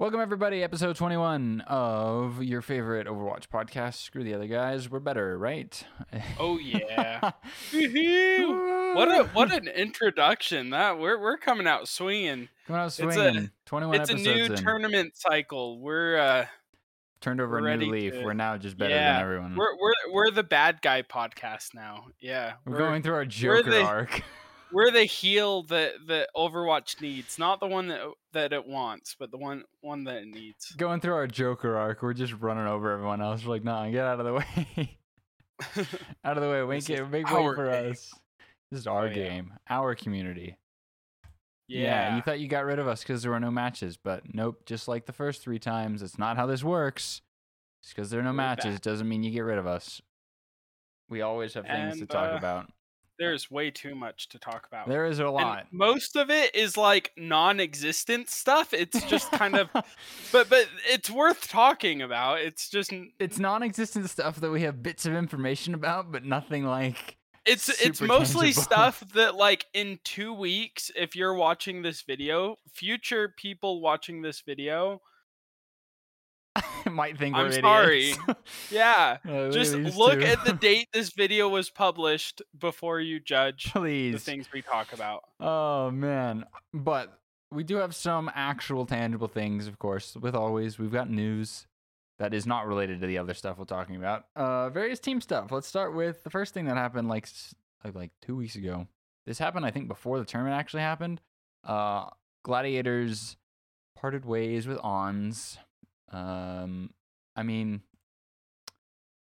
Welcome, everybody. Episode 21 of your favorite Overwatch podcast. Screw the other guys. We're better, right? Oh, yeah. What an introduction. We're coming out swinging. It's 21 episodes in. It's a new tournament cycle. We're turned over a new leaf. We're now just better than everyone. We're the bad guy podcast now. Yeah. We're going through our Joker arc. We're the heel that Overwatch needs, not the one that it wants, but the one that it needs. Going through our Joker arc, we're just running over everyone else. We're like, nah, get out of the way. Out of the way. Make way for us. This is our game, our community. Yeah, you thought you got rid of us because there were no matches, but nope. Just like the first three times, it's not how this works. Just because there are no matches doesn't mean you get rid of us. We always have things to talk about. There's way too much to talk about. There is a lot. And most of it is like non-existent stuff. It's just kind of, but it's worth talking about. It's non-existent stuff that we have bits of information about, but nothing like. It's mostly tangible stuff that like in 2 weeks, if you're watching this video, future people watching this video. I might think we're idiots. I'm sorry. Yeah. Just look at the date this video was published before you judge the things we talk about. Oh, man. But we do have some actual tangible things, of course. With always, we've got news that is not related to the other stuff we're talking about. Various team stuff. Let's start with the first thing that happened like 2 weeks ago. This happened, I think, before the tournament actually happened. Gladiators parted ways with Ons. I mean,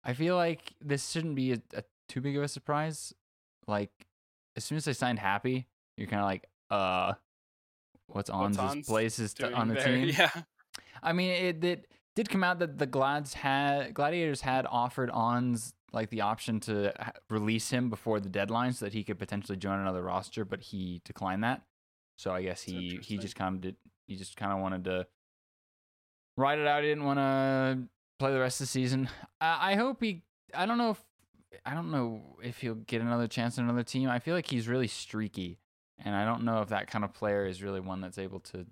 I feel like this shouldn't be a too big of a surprise. Like, as soon as they signed Happy, you're kind of like, what's Ons' place is on the team? Yeah. I mean, it did come out that the Gladiators had offered Ons like the option to release him before the deadline so that he could potentially join another roster, but he declined that. So I guess he just kind of wanted to ride it out. He didn't want to play the rest of the season. I hope he. I don't know if he'll get another chance on another team. I feel like he's really streaky, and I don't know if that kind of player is really one that's able to.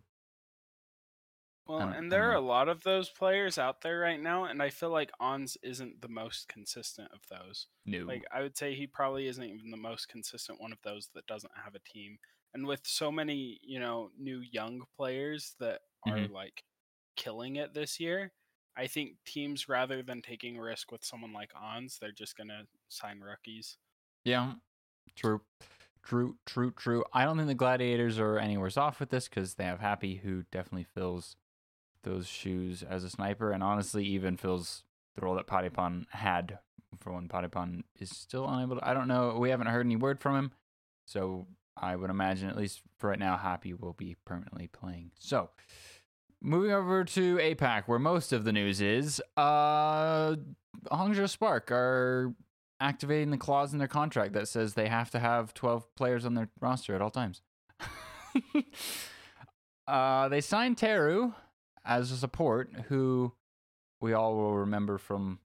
Well, and there are a lot of those players out there right now, and I feel like Ons isn't the most consistent of those. No, like I would say he probably isn't even the most consistent one of those that doesn't have a team. And with so many, new young players that are like killing it this year, I think teams, rather than taking risk with someone like Ons, they're just gonna sign rookies. Yeah, true. I don't think the Gladiators are anywhere off with this because they have Happy, who definitely fills those shoes as a sniper, and honestly even fills the role that Potipon had for when Potipon is still unable to. I don't know, we haven't heard any word from him, so I would imagine at least for right now Happy will be permanently playing. So moving over to APAC, where most of the news is, Hangzhou Spark are activating the clause in their contract that says they have to have 12 players on their roster at all times. They signed Teru as a support, who we all will remember from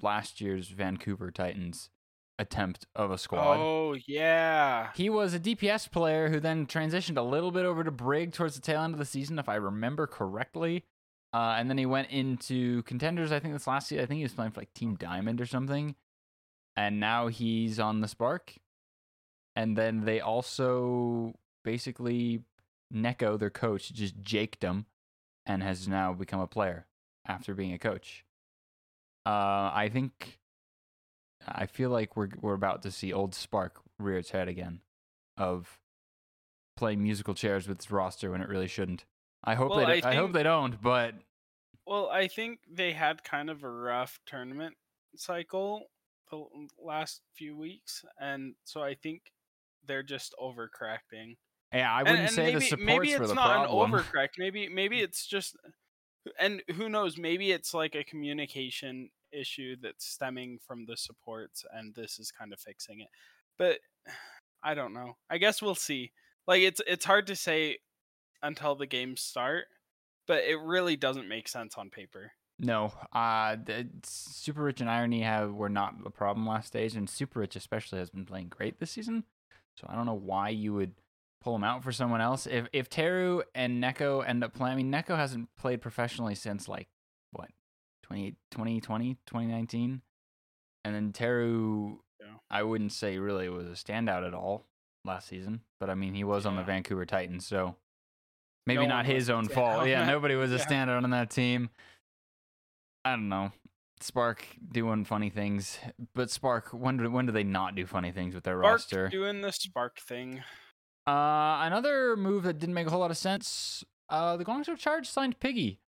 last year's Vancouver Titans attempt of a squad. Oh, yeah. He was a DPS player who then transitioned a little bit over to Brig towards the tail end of the season, if I remember correctly. And then he went into Contenders, I think this last year. I think he was playing for like Team Diamond or something. And now he's on the Spark. And then they also basically, Neko, their coach, just jaked him and has now become a player after being a coach. I feel like we're about to see old Spark rear its head again of playing musical chairs with its roster when it really shouldn't. I hope they don't, but I think they had kind of a rough tournament cycle the last few weeks, and so I think they're just overcorrecting. Yeah, I wouldn't say the supports were the problem. Maybe it's not an overcorrect. Maybe it's just, and who knows, maybe it's like a communication issue that's stemming from the supports, and this is kind of fixing it. But I don't know. I guess we'll see. Like it's hard to say until the games start, but it really doesn't make sense on paper. No, Super Rich and Irony were not the problem last stage, and Super Rich especially has been playing great this season. So I don't know why you would pull him out for someone else. If Teru and Neko end up playing, I mean, Neko hasn't played professionally since like what, 2020, 2019, and then Teru, yeah. I wouldn't say really was a standout at all last season, but I mean he was on the Vancouver Titans, so maybe not his own fault. Yeah, nobody was a standout on that team. I don't know. Spark doing funny things, but Spark, when do they not do funny things with their roster? Doing the Spark thing. Another move that didn't make a whole lot of sense. The Guangzhou Charge signed Piggy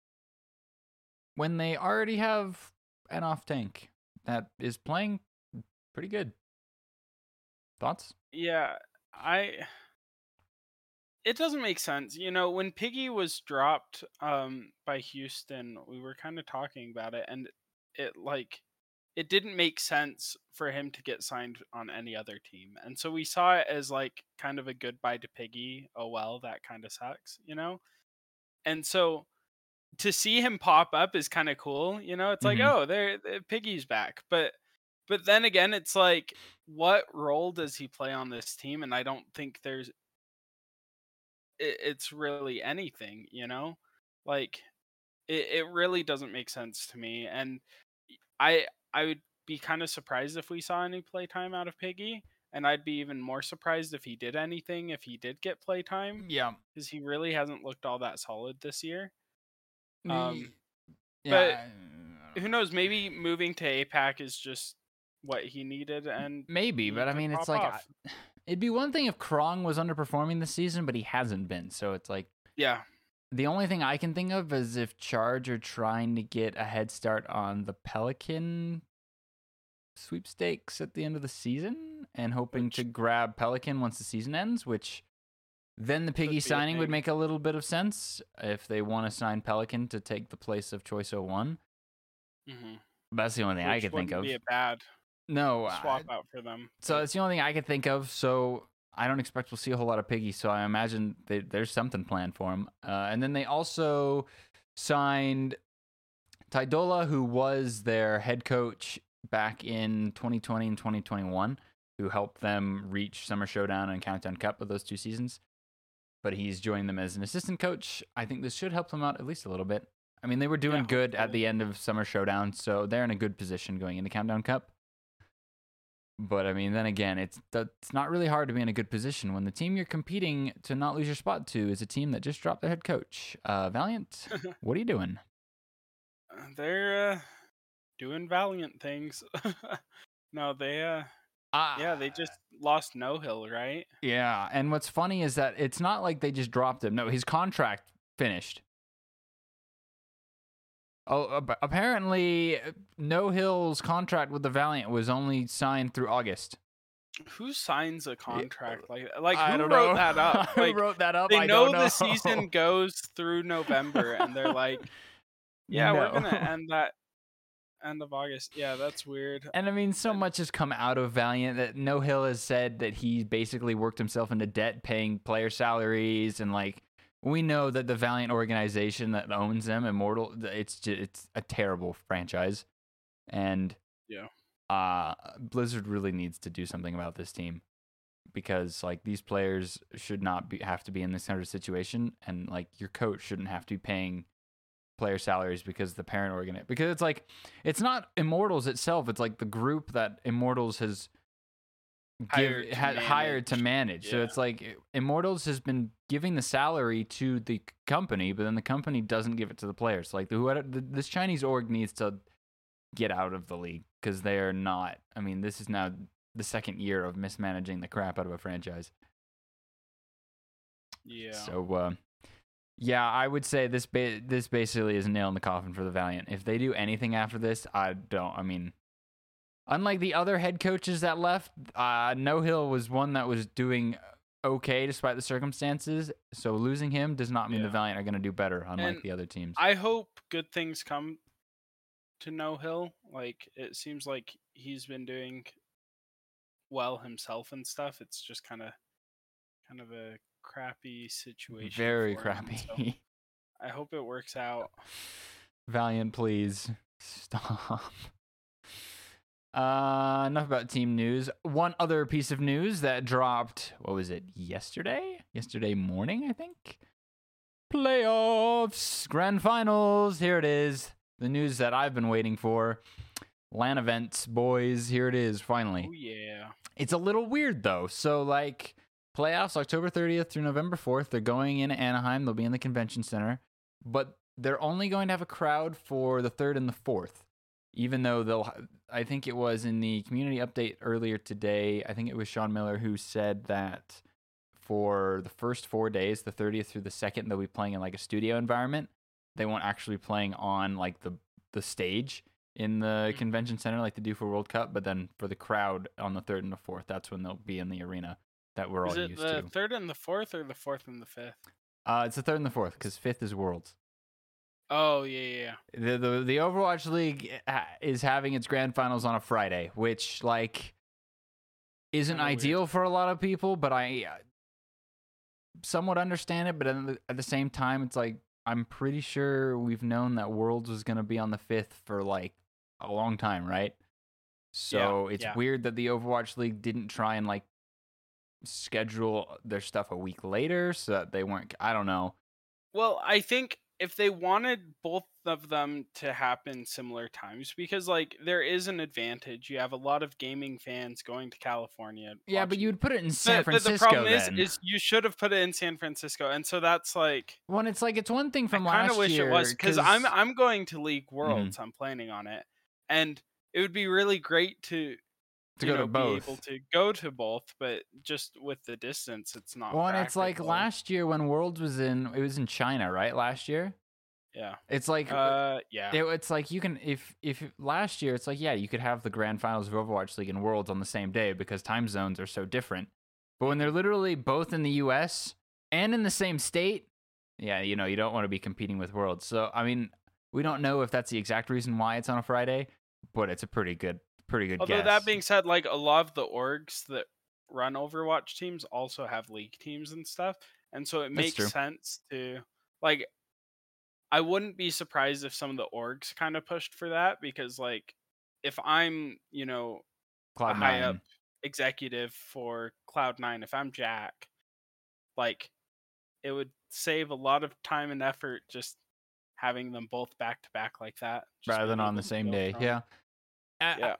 when they already have an off tank that is playing pretty good. Thoughts? Yeah, it doesn't make sense. You know, when Piggy was dropped by Houston, we were kind of talking about it, and it didn't make sense for him to get signed on any other team. And so we saw it as like kind of a goodbye to Piggy. Oh, well, that kind of sucks, you know? And so to see him pop up is kind of cool. You know, it's like, oh, Piggy's back. But then again, it's like, what role does he play on this team? And I don't think it's really anything, you know, like it really doesn't make sense to me. And I would be kind of surprised if we saw any playtime out of Piggy, and I'd be even more surprised if he did anything, if he did get playtime. Yeah. Because he really hasn't looked all that solid this year. But who knows? Maybe moving to APAC is just what he needed. And maybe, but I mean, it's like, it'd be one thing if Krong was underperforming this season, but he hasn't been. So it's like, yeah. The only thing I can think of is if Charge are trying to get a head start on the Pelican sweepstakes at the end of the season and hoping to grab Pelican once the season ends, which then the Piggy signing would make a little bit of sense if they want to sign Pelican to take the place of Choice 01. Mm-hmm. That's the only thing I could think of. Be a bad swap out for them. So it's the only thing I could think of. So I don't expect we'll see a whole lot of Piggy, so I imagine there's something planned for him. And then they also signed Taidola, who was their head coach back in 2020 and 2021, who helped them reach Summer Showdown and Countdown Cup of those two seasons. But he's joined them as an assistant coach. I think this should help them out at least a little bit. I mean, they were doing good at the end of Summer Showdown, so they're in a good position going into Countdown Cup. But, I mean, then again, it's not really hard to be in a good position when the team you're competing to not lose your spot to is a team that just dropped their head coach. Valiant, what are you doing? They're doing Valiant things. No, they just lost No Hill, right? Yeah, and what's funny is that it's not like they just dropped him. No, his contract finished. Oh, apparently, No Hill's contract with the Valiant was only signed through August. Who signs a contract like who wrote that up? Who wrote that up? I don't know. They know the season goes through November, and they're like, "Yeah, we're gonna end that end of August." Yeah, that's weird. And I mean, so much has come out of Valiant that No Hill has said that he basically worked himself into debt, paying player salaries and like. We know that the Valiant organization that owns them, Immortal, it's a terrible franchise, and Blizzard really needs to do something about this team because like these players should not have to be in this kind of situation, and like your coach shouldn't have to be paying player salaries because the parent organization, because it's like it's not Immortals itself, it's like the group that Immortals has. Hired to manage. Yeah. So it's like Immortals has been giving the salary to the company, but then the company doesn't give it to the players. Like this Chinese org needs to get out of the league because they are not. I mean, this is now the second year of mismanaging the crap out of a franchise. Yeah. So, I would say this basically is a nail in the coffin for the Valiant. If they do anything after this, unlike the other head coaches that left, No Hill was one that was doing okay despite the circumstances. So losing him does not mean the Valiant are going to do better, unlike the other teams. I hope good things come to No Hill. Like, it seems like he's been doing well himself and stuff. It's just kind of a crappy situation. Very crappy. So I hope it works out. Valiant, please stop. Enough about team news. One other piece of news that dropped, what was it, yesterday? yesterday morning, I think. Playoffs, grand finals. Here it is. The news that I've been waiting for. LAN events, boys. Here it is, finally. Oh, yeah. It's a little weird, though. So, like, playoffs October 30th through November 4th. They're going in Anaheim. They'll be in the convention center. But they're only going to have a crowd for the 3rd and the 4th. Even though they'll, I think it was in the community update earlier today, I think it was Sean Miller who said that for the first 4 days, the 30th through the 2nd, they'll be playing in like a studio environment. They won't actually be playing on like the stage in the convention center like they do for World Cup, but then for the crowd on the 3rd and the 4th, that's when they'll be in the arena that we're all used to. Is it the 3rd and the 4th or the 4th and the 5th? It's the 3rd and the 4th because 5th is Worlds. Oh, yeah. The Overwatch League is having its grand finals on a Friday, which like isn't kinda ideal weird for a lot of people, but I somewhat understand it. But at the same time, it's like I'm pretty sure we've known that Worlds was going to be on the 5th for like a long time, right? So yeah, it's weird that the Overwatch League didn't try and like schedule their stuff a week later so that they weren't, I don't know. Well, I think if they wanted both of them to happen similar times, because like there is an advantage. You have a lot of gaming fans going to California. Yeah, but you would put it in San Francisco. The problem then is you should have put it in San Francisco, and so that's like. Well, it's like it's one thing from last year. I kind of wish it was because I'm going to League Worlds. Mm-hmm. I'm planning on it, and it would be really great to both. Be able to go to both, but just with the distance, it's not. Well, and it's like last year when Worlds was in China, right? Last year, yeah. It's like, it's like you can if last year, it's like you could have the grand finals of Overwatch League and Worlds on the same day because time zones are so different. But when they're literally both in the U.S. and in the same state, you don't want to be competing with Worlds. So I mean, we don't know if that's the exact reason why it's on a Friday, but it's a pretty good guess. Although that being said, like a lot of the orgs that run Overwatch teams also have league teams and stuff, and so it makes sense to like. I wouldn't be surprised if some of the orgs kind of pushed for that because, like, if I'm Cloud9. A high up executive for Cloud9, if I'm Jack, like, it would save a lot of time and effort just having them both back to back like that, rather than on the same day. Yeah.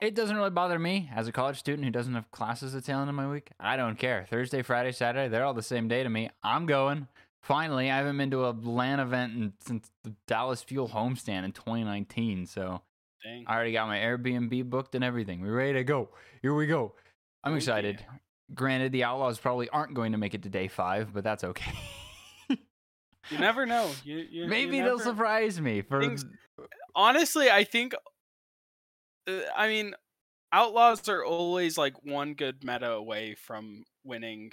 It doesn't really bother me as a college student who doesn't have classes at the tail end of my week. I don't care. Thursday, Friday, Saturday, they're all the same day to me. I'm going. Finally, I haven't been to a LAN event since the Dallas Fuel homestand in 2019. So dang. I already got my Airbnb booked and everything. We're ready to go. Here we go. I'm excited. Yeah. Granted, the Outlaws probably aren't going to make it to day 5, but that's okay. You never know. Maybe they'll surprise me. Honestly, I think. I mean, Outlaws are always like one good meta away from winning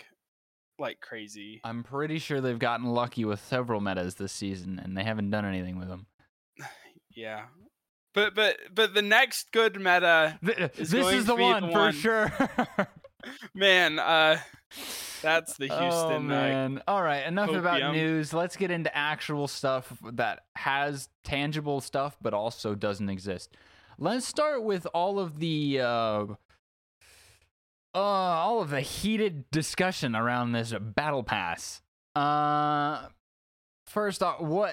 like crazy. I'm pretty sure they've gotten lucky with several metas this season and they haven't done anything with them. Yeah. But the next good meta is the one for sure. Man, that's the Houston. Oh, man. All right, enough about news. Let's get into actual stuff that has tangible stuff but also doesn't exist. Let's start with all of the heated discussion around this battle pass. First off, what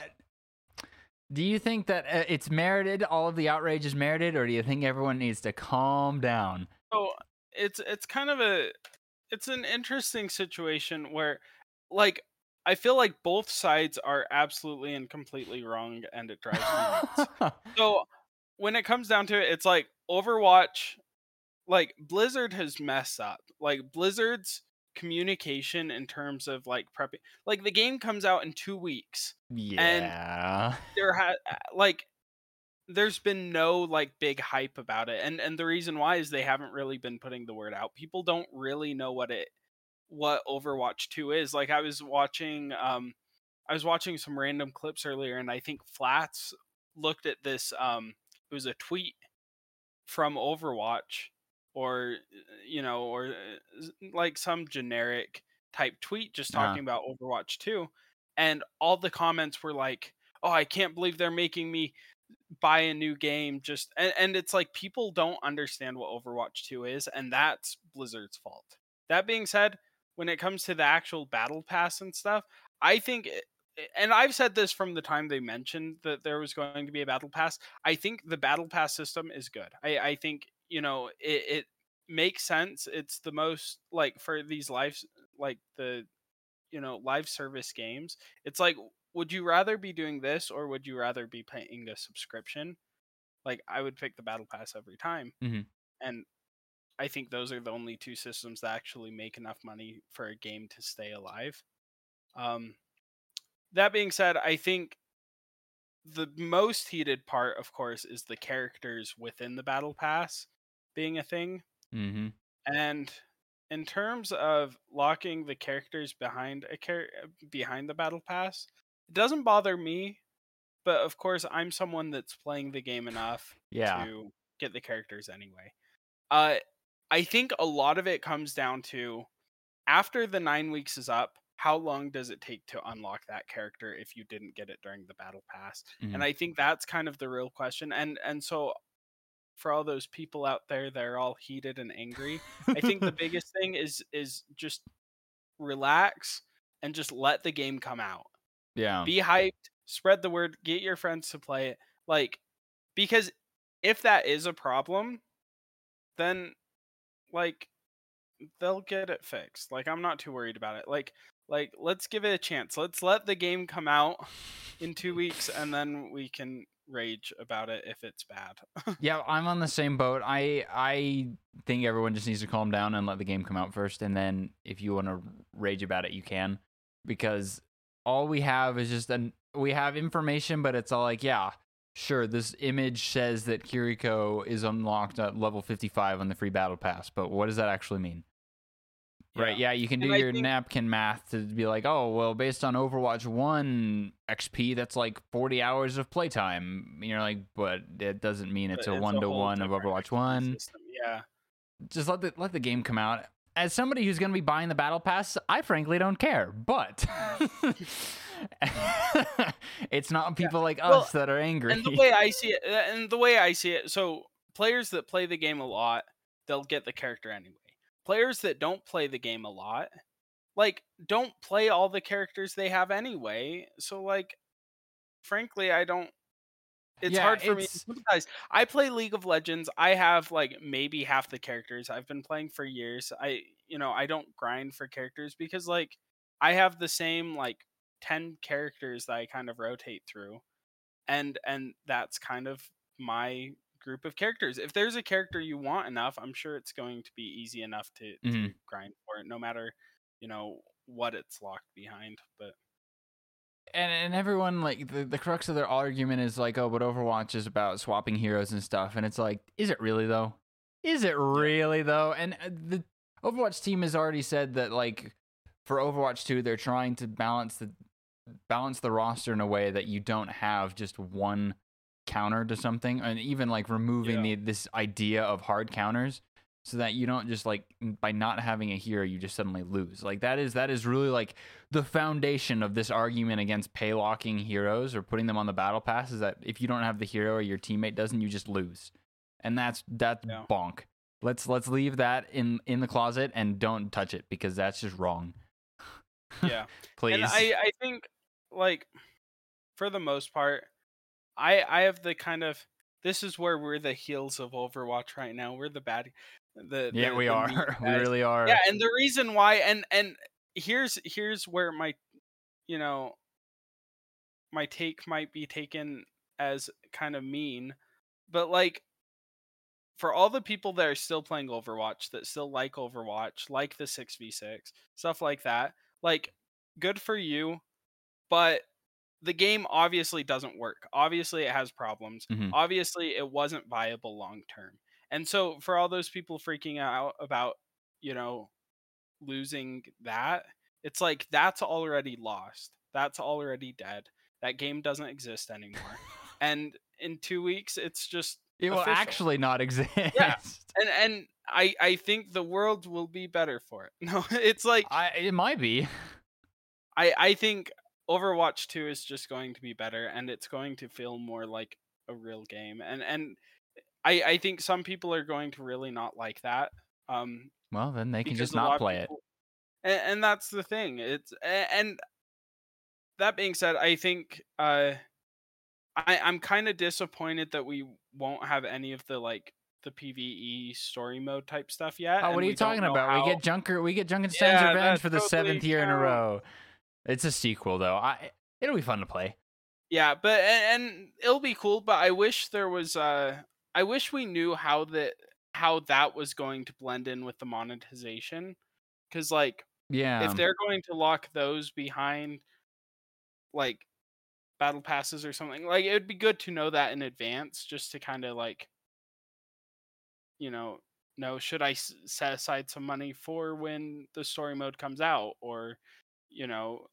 do you think that it's merited? All of the outrage is merited, or do you think everyone needs to calm down? Oh, it's kind of an interesting situation where, like, I feel like both sides are absolutely and completely wrong, and it drives me nuts. So. When it comes down to it, it's like Overwatch, like Blizzard has messed up. Like Blizzard's communication in terms of like prepping, like the game comes out in 2 weeks. Yeah. And there's been no like big hype about it. And the reason why is they haven't really been putting the word out. People don't really know what Overwatch 2 is. Like I was watching some random clips earlier and I think Flats looked at this, it was a tweet from Overwatch or like some generic type tweet just talking about Overwatch 2. And all the comments were like, oh, I can't believe they're making me buy a new game. And it's like people don't understand what Overwatch 2 is. And that's Blizzard's fault. That being said, when it comes to the actual battle pass and stuff, I think, and I've said this from the time they mentioned that there was going to be a battle pass, I think the battle pass system is good. I think, you know, it makes sense. It's the most, like, for these lives, like the, you know, live service games, it's like, would you rather be doing this or would you rather be paying a subscription? Like, I would pick the battle pass every time. Mm-hmm. And I think those are the only two systems that actually make enough money for a game to stay alive. That being said, I think the most heated part, of course, is the characters within the battle pass being a thing. Mm-hmm. And in terms of locking the characters behind behind the battle pass, it doesn't bother me. But of course, I'm someone that's playing the game enough to get the characters anyway. I think a lot of it comes down to, after the 9 weeks is up, how long does it take to unlock that character if you didn't get it during the battle pass? Mm-hmm. And I think that's kind of the real question. And so for all those people out there, they're all heated and angry. I think the biggest thing is just relax and just let the game come out. Yeah. Be hyped, spread the word, get your friends to play it. Like, because if that is a problem, then, like, they'll get it fixed. Like, I'm not too worried about it. Like, let's give it a chance. Let's let the game come out in 2 weeks, and then we can rage about it if it's bad. Yeah, I'm on the same boat. I think everyone just needs to calm down and let the game come out first, and then if you want to rage about it, you can. Because all we have is just we have information, but it's all like, yeah, sure, this image says that Kiriko is unlocked at level 55 on the free battle pass, but what does that actually mean? Yeah. Right, yeah, you can do your napkin math to be like, oh, well, based on Overwatch 1 XP, that's like 40 hours of playtime. You're like, but it doesn't mean it's a one-to-one of Overwatch 1. Yeah. Just let the game come out. As somebody who's going to be buying the battle pass, I frankly don't care, but it's not people like us that are angry. And the way I see it, so players that play the game a lot, they'll get the character anyway. Players that don't play the game a lot, like, don't play all the characters they have anyway. So, like, frankly, it's hard for me to sympathize. I play League of Legends. I have, like, maybe half the characters. I've been playing for years. I don't grind for characters because, like, I have the same, like, 10 characters that I kind of rotate through. And that's kind of my group of characters. If there's a character you want enough, I'm sure it's going to be easy enough to grind for it, no matter, you know, what it's locked behind. But And everyone, like, the crux of their argument is like, oh, but Overwatch is about swapping heroes and stuff. And it's like, is it really, though? And the Overwatch team has already said that, like, for Overwatch 2, they're trying to balance the roster in a way that you don't have just one counter to something. And even, like, removing this idea of hard counters so that you don't just, like, by not having a hero, you just suddenly lose. Like, that is really, like, the foundation of this argument against paylocking heroes or putting them on the battle pass, is that if you don't have the hero or your teammate doesn't, you just lose. And that's bonk. Let's leave that in the closet and don't touch it, because that's just wrong. Yeah. Please. And I think, like, for the most part, I have the kind of, this is where we're the heels of Overwatch right now. We're the bad. We are. We really are. Yeah, and the reason why, and here's where my, you know, my take might be taken as kind of mean, but, like, for all the people that are still playing Overwatch, that still like Overwatch, like the 6v6, stuff like that, like, good for you, but the game obviously doesn't work. Obviously, it has problems. Mm-hmm. Obviously, it wasn't viable long term. And so for all those people freaking out about, you know, losing that, it's like, that's already lost. That's already dead. That game doesn't exist anymore. And in 2 weeks, it's just It will actually not exist. Yeah. And I think the world will be better for it. No, it's like, it might be. I think Overwatch 2 is just going to be better, and it's going to feel more like a real game. And I think some people are going to really not like that. Well, then they can just not play it. And that's the thing. And that being said, I think I'm kind of disappointed that we won't have any of the like the PvE story mode type stuff yet. Oh, what are you talking about? How... We get Junkenstein's Revenge for the seventh year in a row. It's a sequel though. It'll be fun to play. Yeah, but and it'll be cool. But I wish there was I wish we knew how that was going to blend in with the monetization, because like if they're going to lock those behind like battle passes or something, like it would be good to know that in advance, just to kind of like, you know, should I set aside some money for when the story mode comes out, or you know,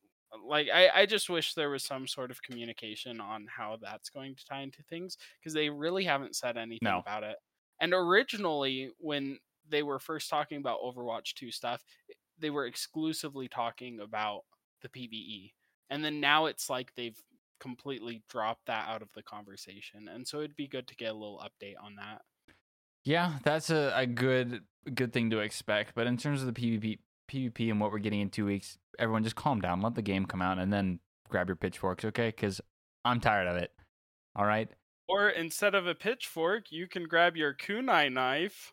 like I just wish there was some sort of communication on how that's going to tie into things, because they really haven't said anything about it. And originally, when they were first talking about Overwatch 2 stuff, they were exclusively talking about the PvE. And then now it's like they've completely dropped that out of the conversation. And so it'd be good to get a little update on that. Yeah, that's a good thing to expect. But in terms of the PvP and what we're getting in 2 weeks, everyone just calm down. Let the game come out and then grab your pitchforks, okay? Because I'm tired of it. All right? Or instead of a pitchfork, you can grab your kunai knife.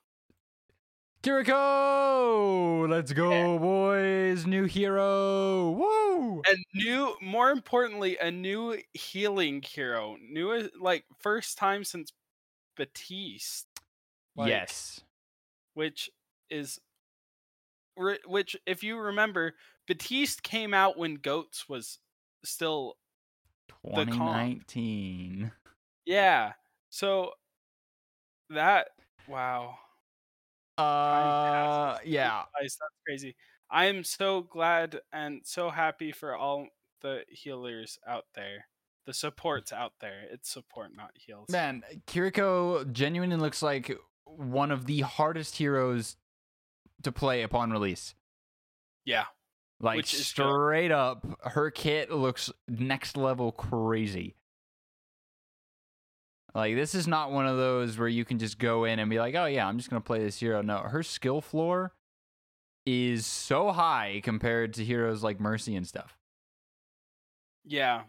Kiriko! Let's go, boys! New hero! Woo! And more importantly, a new healing hero. New, like, first time since Batiste. Like, yes. Which, if you remember, Batiste came out when GOATS was still 2019. Yeah, so that, wow. Yeah. That's crazy. I am so glad and so happy for all the healers out there. The support's out there. It's support, not heals. Man, Kiriko genuinely looks like one of the hardest heroes to play upon release. Yeah. Like, straight up, her kit looks next level crazy. Like, this is not one of those where you can just go in and be like, oh, yeah, I'm just going to play this hero. No, her skill floor is so high compared to heroes like Mercy and stuff. Yeah,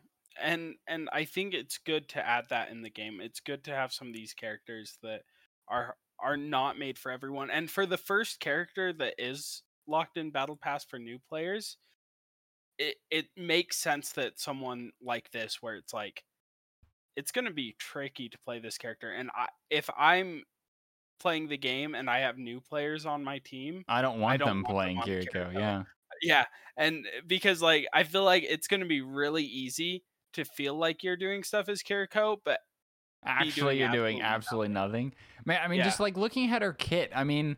and I think it's good to add that in the game. It's good to have some of these characters that are not made for everyone. And for the first character that is locked in Battle Pass for new players, it makes sense that someone like this, where it's like, it's going to be tricky to play this character. And if I'm playing the game and I have new players on my team, I don't want them playing Kiriko. Yeah. And because like, I feel like it's going to be really easy to feel like you're doing stuff as Kiriko, but actually you're doing absolutely nothing. Man, I mean, just like looking at her kit, I mean,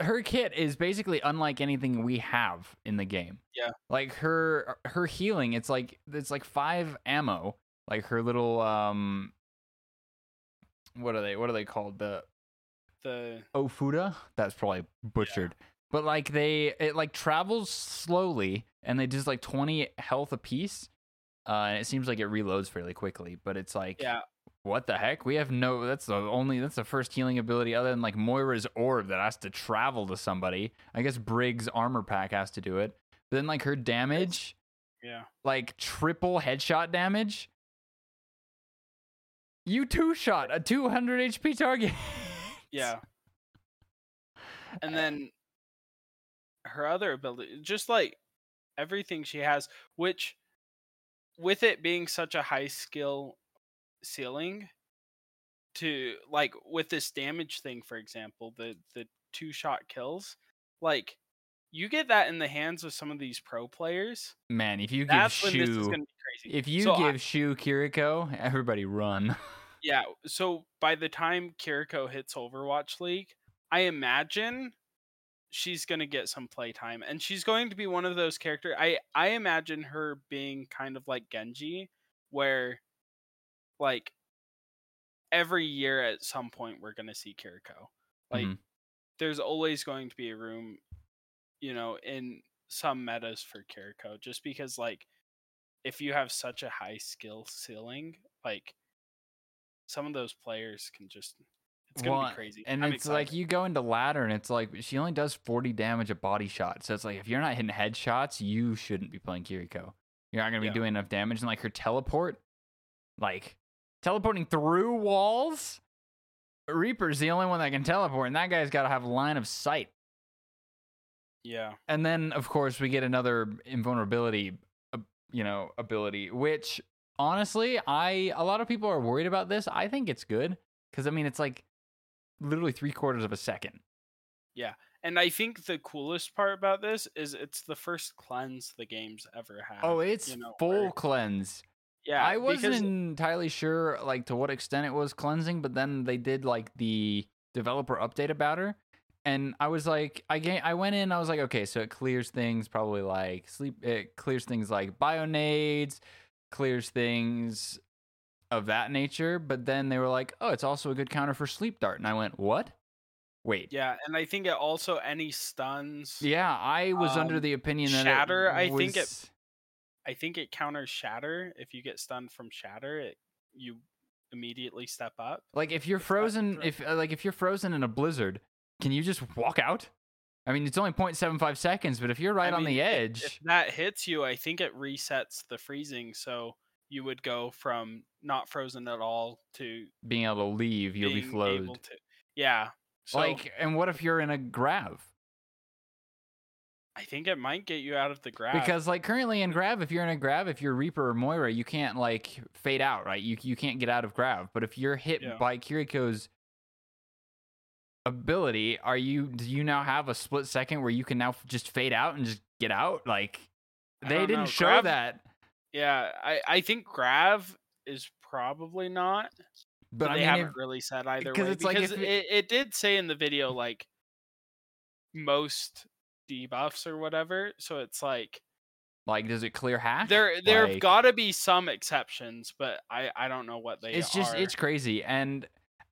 her kit is basically unlike anything we have in the game. Yeah. Like her healing, it's like 5 ammo. Like her little what are they called? The Ofuda? That's probably butchered. Yeah. But like it travels slowly, and they just like 20 health apiece. And it seems like it reloads fairly quickly, but it's like what the heck? We have that's the first healing ability other than like Moira's orb that has to travel to somebody. I guess Briggs' armor pack has to do it. But then like her damage, like triple headshot damage. You two-shot a 200 HP target. Yeah. And then her other ability, just like everything she has, which with it being such a high skill ceiling, to like with this damage thing, for example, the two-shot kills, like you get that in the hands of some of these pro players. Man, if you give Shu... If you give Shu Kiriko, everybody run. Yeah, so by the time Kiriko hits Overwatch League, I imagine she's going to get some playtime. And she's going to be one of those characters. I imagine her being kind of like Genji, where like every year at some point we're going to see Kiriko. Like there's always going to be a room, you know, in some metas for Kiriko, just because like if you have such a high skill ceiling, like some of those players can just It's going to be crazy. And I'm excited. Like you go into ladder and it's like she only does 40 damage a body shot. So it's like if you're not hitting headshots, you shouldn't be playing Kiriko. You're not going to be doing enough damage. And like her teleport, like teleporting through walls. Reaper's the only one that can teleport, and that guy's got to have line of sight. Yeah. And then, of course, we get another invulnerability, ability, which honestly, a lot of people are worried about this. I think it's good because, I mean, it's like literally 3/4 of a second. Yeah. And I think the coolest part about this is it's the first cleanse the game's ever had. Oh, it's full cleanse. Yeah, I wasn't entirely sure like to what extent it was cleansing, but then they did like the developer update about her, and I was like, I went in, I was like, okay, so it clears things probably like sleep, it clears things like bionades, clears things of that nature, but then they were like, oh, it's also a good counter for sleep dart, and I went, what? Wait. Yeah, and I think it also any stuns. Yeah, I was under the opinion that shatter. I think it counters shatter. If you get stunned from shatter, you immediately step up. Like if you're frozen, if you're frozen in a blizzard, can you just walk out? I mean, it's only 0.75 seconds, but if you're on the edge, if that hits you, I think it resets the freezing. So you would go from not frozen at all to being able to leave. You'll be flowed. Yeah. So, and what if you're in a grav? I think it might get you out of the grab. Because, currently in grab, if you're Reaper or Moira, you can't, fade out, right? You can't get out of grab. But if you're hit by Kiriko's ability, do you now have a split second where you can now just fade out and just get out? They didn't show grab, that. Yeah, I think grab is probably not. But I mean, haven't really said either way. Because it did say in the video, most debuffs or whatever, so it's like does it clear half? There have got to be some exceptions, but I don't know what they are. Just it's crazy,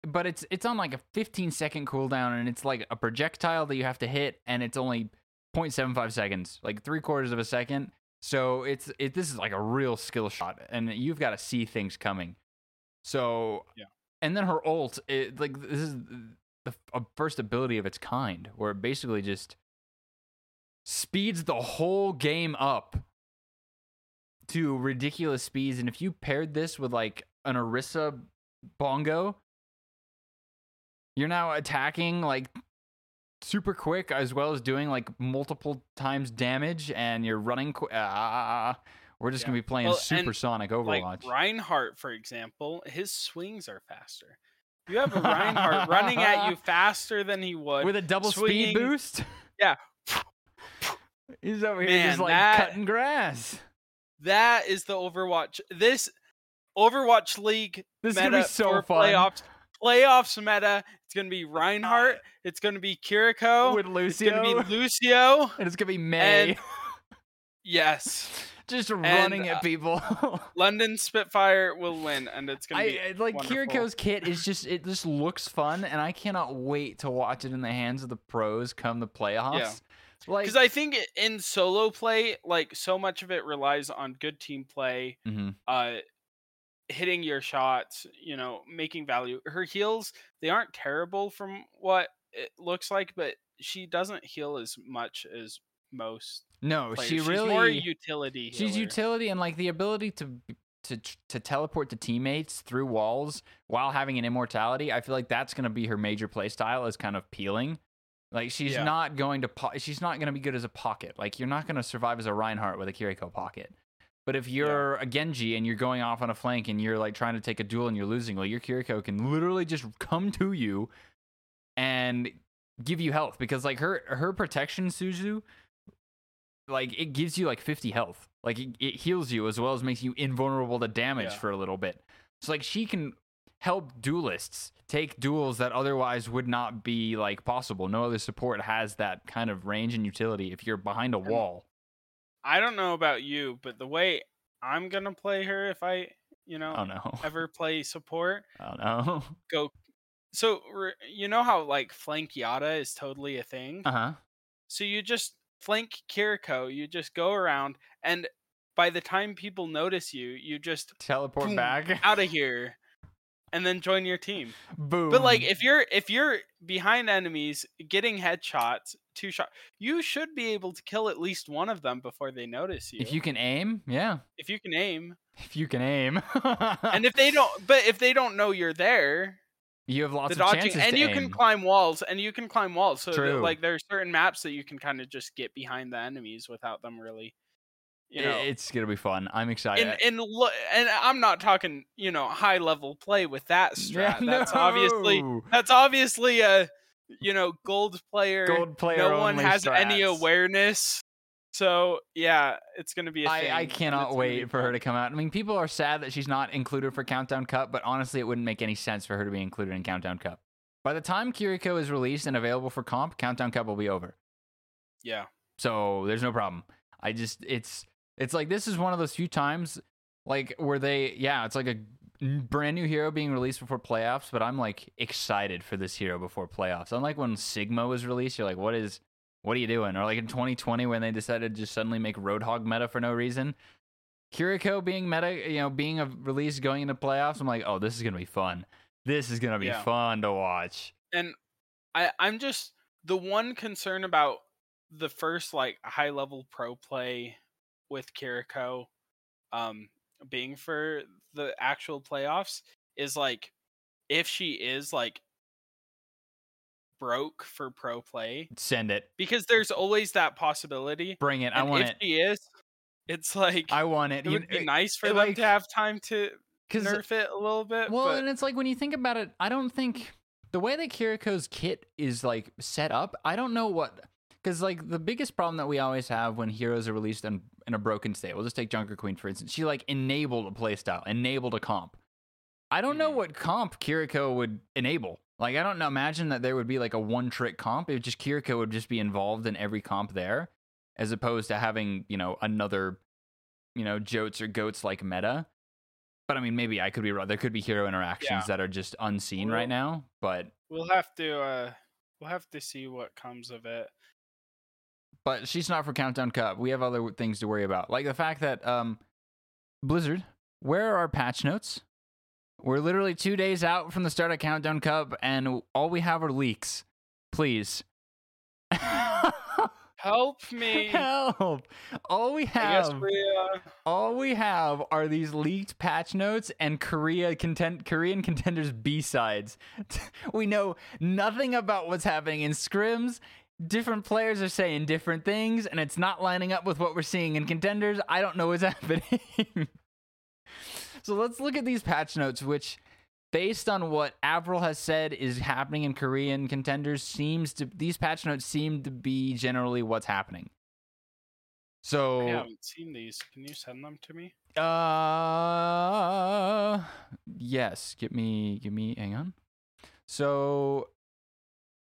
but it's on a 15-second cooldown, and it's like a projectile that you have to hit, and it's only 0.75 seconds, 3/4 of a second. So it's this is like a real skill shot, and you've got to see things coming. So yeah, and then her ult, this is the first ability of its kind, where it basically just speeds the whole game up to ridiculous speeds, and if you paired this with an Orisa bongo, you're now attacking super quick as well as doing multiple times damage, and you're running. We're just gonna be playing supersonic Overwatch. Reinhardt, for example, his swings are faster. You have a Reinhardt running at you faster than he would with a double swinging speed boost. Yeah. He's over here just cutting grass. That is the Overwatch. This Overwatch League this meta is so for fun. Playoffs meta. It's gonna be Reinhardt. It's gonna be Kiriko with Lucio. It's gonna be Lucio, and it's gonna be May. And, yes, just running at people. London Spitfire will win, and it's gonna be wonderful. Kiriko's kit is just looks fun, and I cannot wait to watch it in the hands of the pros come the playoffs. Yeah. Because I think in solo play, so much of it relies on good team play, mm-hmm. Hitting your shots, making value. Her heals, they aren't terrible from what it looks like, but she doesn't heal as much as most. No, players. She's really more utility. She's utility, and the ability to teleport to teammates through walls while having an immortality. I feel like that's going to be her major playstyle, is kind of peeling. She's not going to she's not going to be good as a pocket. You're not going to survive as a Reinhardt with a Kiriko pocket. But if you're a Genji and you're going off on a flank and you're trying to take a duel and you're losing, your Kiriko can literally just come to you and give you health, because her protection Suzu, it gives you 50 health. It heals you as well as makes you invulnerable to damage for a little bit. So she can help duelists take duels that otherwise would not be possible. No other support has that kind of range and utility if you're behind a wall. I don't know about you, but the way I'm gonna play her, if I ever play support, go. So you know how flank Yada is totally a thing. So you just flank Kiriko, you just go around, and by the time people notice you, you just teleport back out of here. and then join your team. Boom. But like, if you're behind enemies getting headshots, two shots, you should be able to kill at least one of them before they notice you. If you can aim, yeah. If you can aim. And if they don't know you're there, you have lots of chances to aim. And you can climb walls, So that, like, there are certain maps that you can kind of just get behind the enemies without them really. You know, it's gonna be fun. I'm excited. And I'm not talking, you know, high level play with that strat. Yeah, that's obviously a, you know, gold player. No one has strats. Any awareness. So yeah, it's gonna be a thing. I cannot wait for her to come out. I mean, people are sad that she's not included for Countdown Cup, but honestly, it wouldn't make any sense for her to be included in Countdown Cup. By the time Kiriko is released and available for comp, Countdown Cup will be over. Yeah. So there's no problem. I just It's like, this is one of those few times, like, where they, yeah, it's like a brand new hero being released before playoffs, but I'm, like, excited for this hero before playoffs. Unlike when Sigma was released, you're like, what are you doing? Or, like, in 2020, when they decided to just suddenly make Roadhog meta for no reason. Kiriko being meta, you know, being a release going into playoffs, I'm like, oh, this is going to be fun. This is going to be fun to watch. And I'm just, the one concern about the first, like, high-level pro play with Kiriko being for the actual playoffs is, like, if she is, like, broke for pro play, send it, because there's always that possibility. Bring it. And I want it. If she is, it's like, I want it. It would be nice for them, like, to have time to nerf it a little bit. Well, and it's like, when you think about it, I don't think the way that Kiriko's kit is, like, set up, I don't know what. Because, like, the biggest problem that we always have when heroes are released in a broken state, we'll just take Junker Queen, for instance. She, like, enabled a playstyle, enabled a comp. I don't know what comp Kiriko would enable. Like, I don't imagine that there would be, like, a one-trick comp. It would just, Kiriko would just be involved in every comp there, as opposed to having, you know, another, you know, Jotes or Goats-like meta. But, I mean, maybe I could be wrong. There could be hero interactions that are just unseen right now, but... We'll have to see what comes of it. But she's not for Countdown Cup. We have other things to worry about. Like the fact that, Blizzard, where are our patch notes? We're literally 2 days out from the start of Countdown Cup, and all we have are leaks. Please. Help me. Help. All we have are these leaked patch notes and Korean contenders B-sides. We know nothing about what's happening in scrims. Different players are saying different things, and it's not lining up with what we're seeing in contenders. I don't know what's happening. So let's look at these patch notes, which, based on what Avril has said is happening in Korean contenders, these patch notes seem to be generally what's happening. So I haven't seen these. Can you send them to me? Yes. Give me. Hang on. So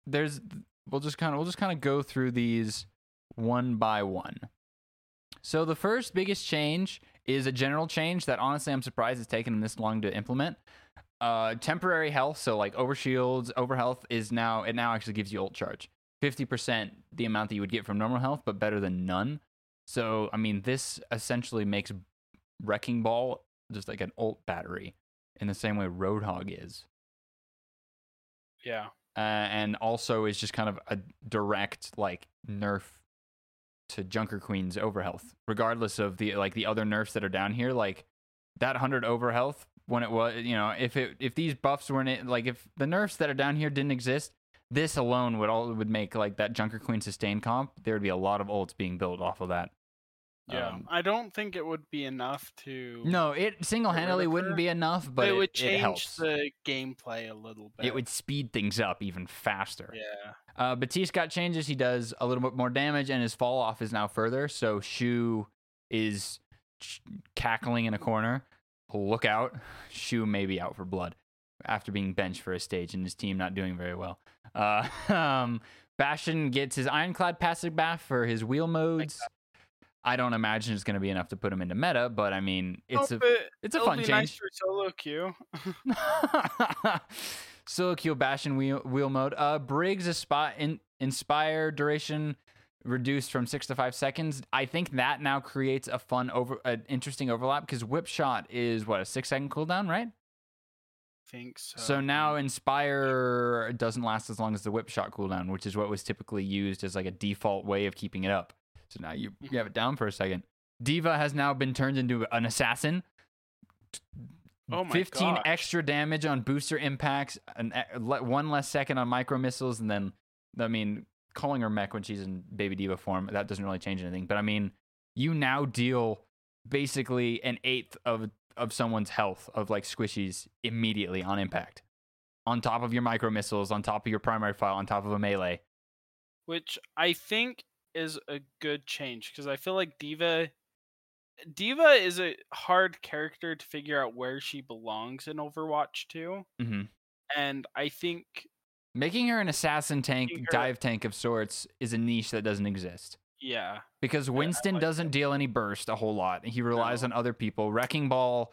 there's. We'll just kind of go through these one by one. So the first biggest change is a general change that, honestly, I'm surprised it's taken them this long to implement. Temporary health, so like overshields, overhealth now actually gives you ult charge. 50% the amount that you would get from normal health, but better than none. So, I mean, this essentially makes Wrecking Ball just like an ult battery in the same way Roadhog is. Yeah. And also is just kind of a direct, like, nerf to Junker Queen's overhealth, regardless of the, like, the other nerfs that are down here. Like that 100 overhealth, when it was, you know, if these buffs weren't it, like, if the nerfs that are down here didn't exist, this alone would make, like, that Junker Queen sustain comp. There would be a lot of ults being built off of that. Yeah, I don't think it would be enough to. No, it single-handedly wouldn't be enough, but it would change it helps. The gameplay a little bit. It would speed things up even faster. Yeah. Batiste got changes. He does a little bit more damage, and his fall off is now further. So Shu is cackling in a corner. Look out! Shu may be out for blood after being benched for a stage and his team not doing very well. Bastion gets his Ironclad passive buff for his wheel modes. I don't imagine it's going to be enough to put him into meta, but I mean, it's a fun change. Nice for solo queue. Solo queue, Bastion wheel mode. Briggs' inspire duration reduced from 6 to 5 seconds. I think that now creates a fun an interesting overlap, because whip shot is what, a 6-second cooldown, right? think so. So now Inspire doesn't last as long as the whip shot cooldown, which is what was typically used as like a default way of keeping it up. So now you have it down for a second. D.Va has now been turned into an assassin. Oh my 15 gosh. Extra damage on booster impacts, one less second on micro missiles, and then, I mean, calling her mech when she's in baby D.Va form, that doesn't really change anything. But I mean, you now deal basically an eighth of someone's health of like squishies immediately on impact, on top of your micro missiles, on top of your primary file, on top of a melee, which I think is a good change because I feel like D.Va is a hard character to figure out where she belongs in Overwatch 2. Mm-hmm. And I think making her an assassin tank, dive tank of sorts is a niche that doesn't exist. Yeah. Because Winston doesn't deal any burst a whole lot. He relies on other people. Wrecking Ball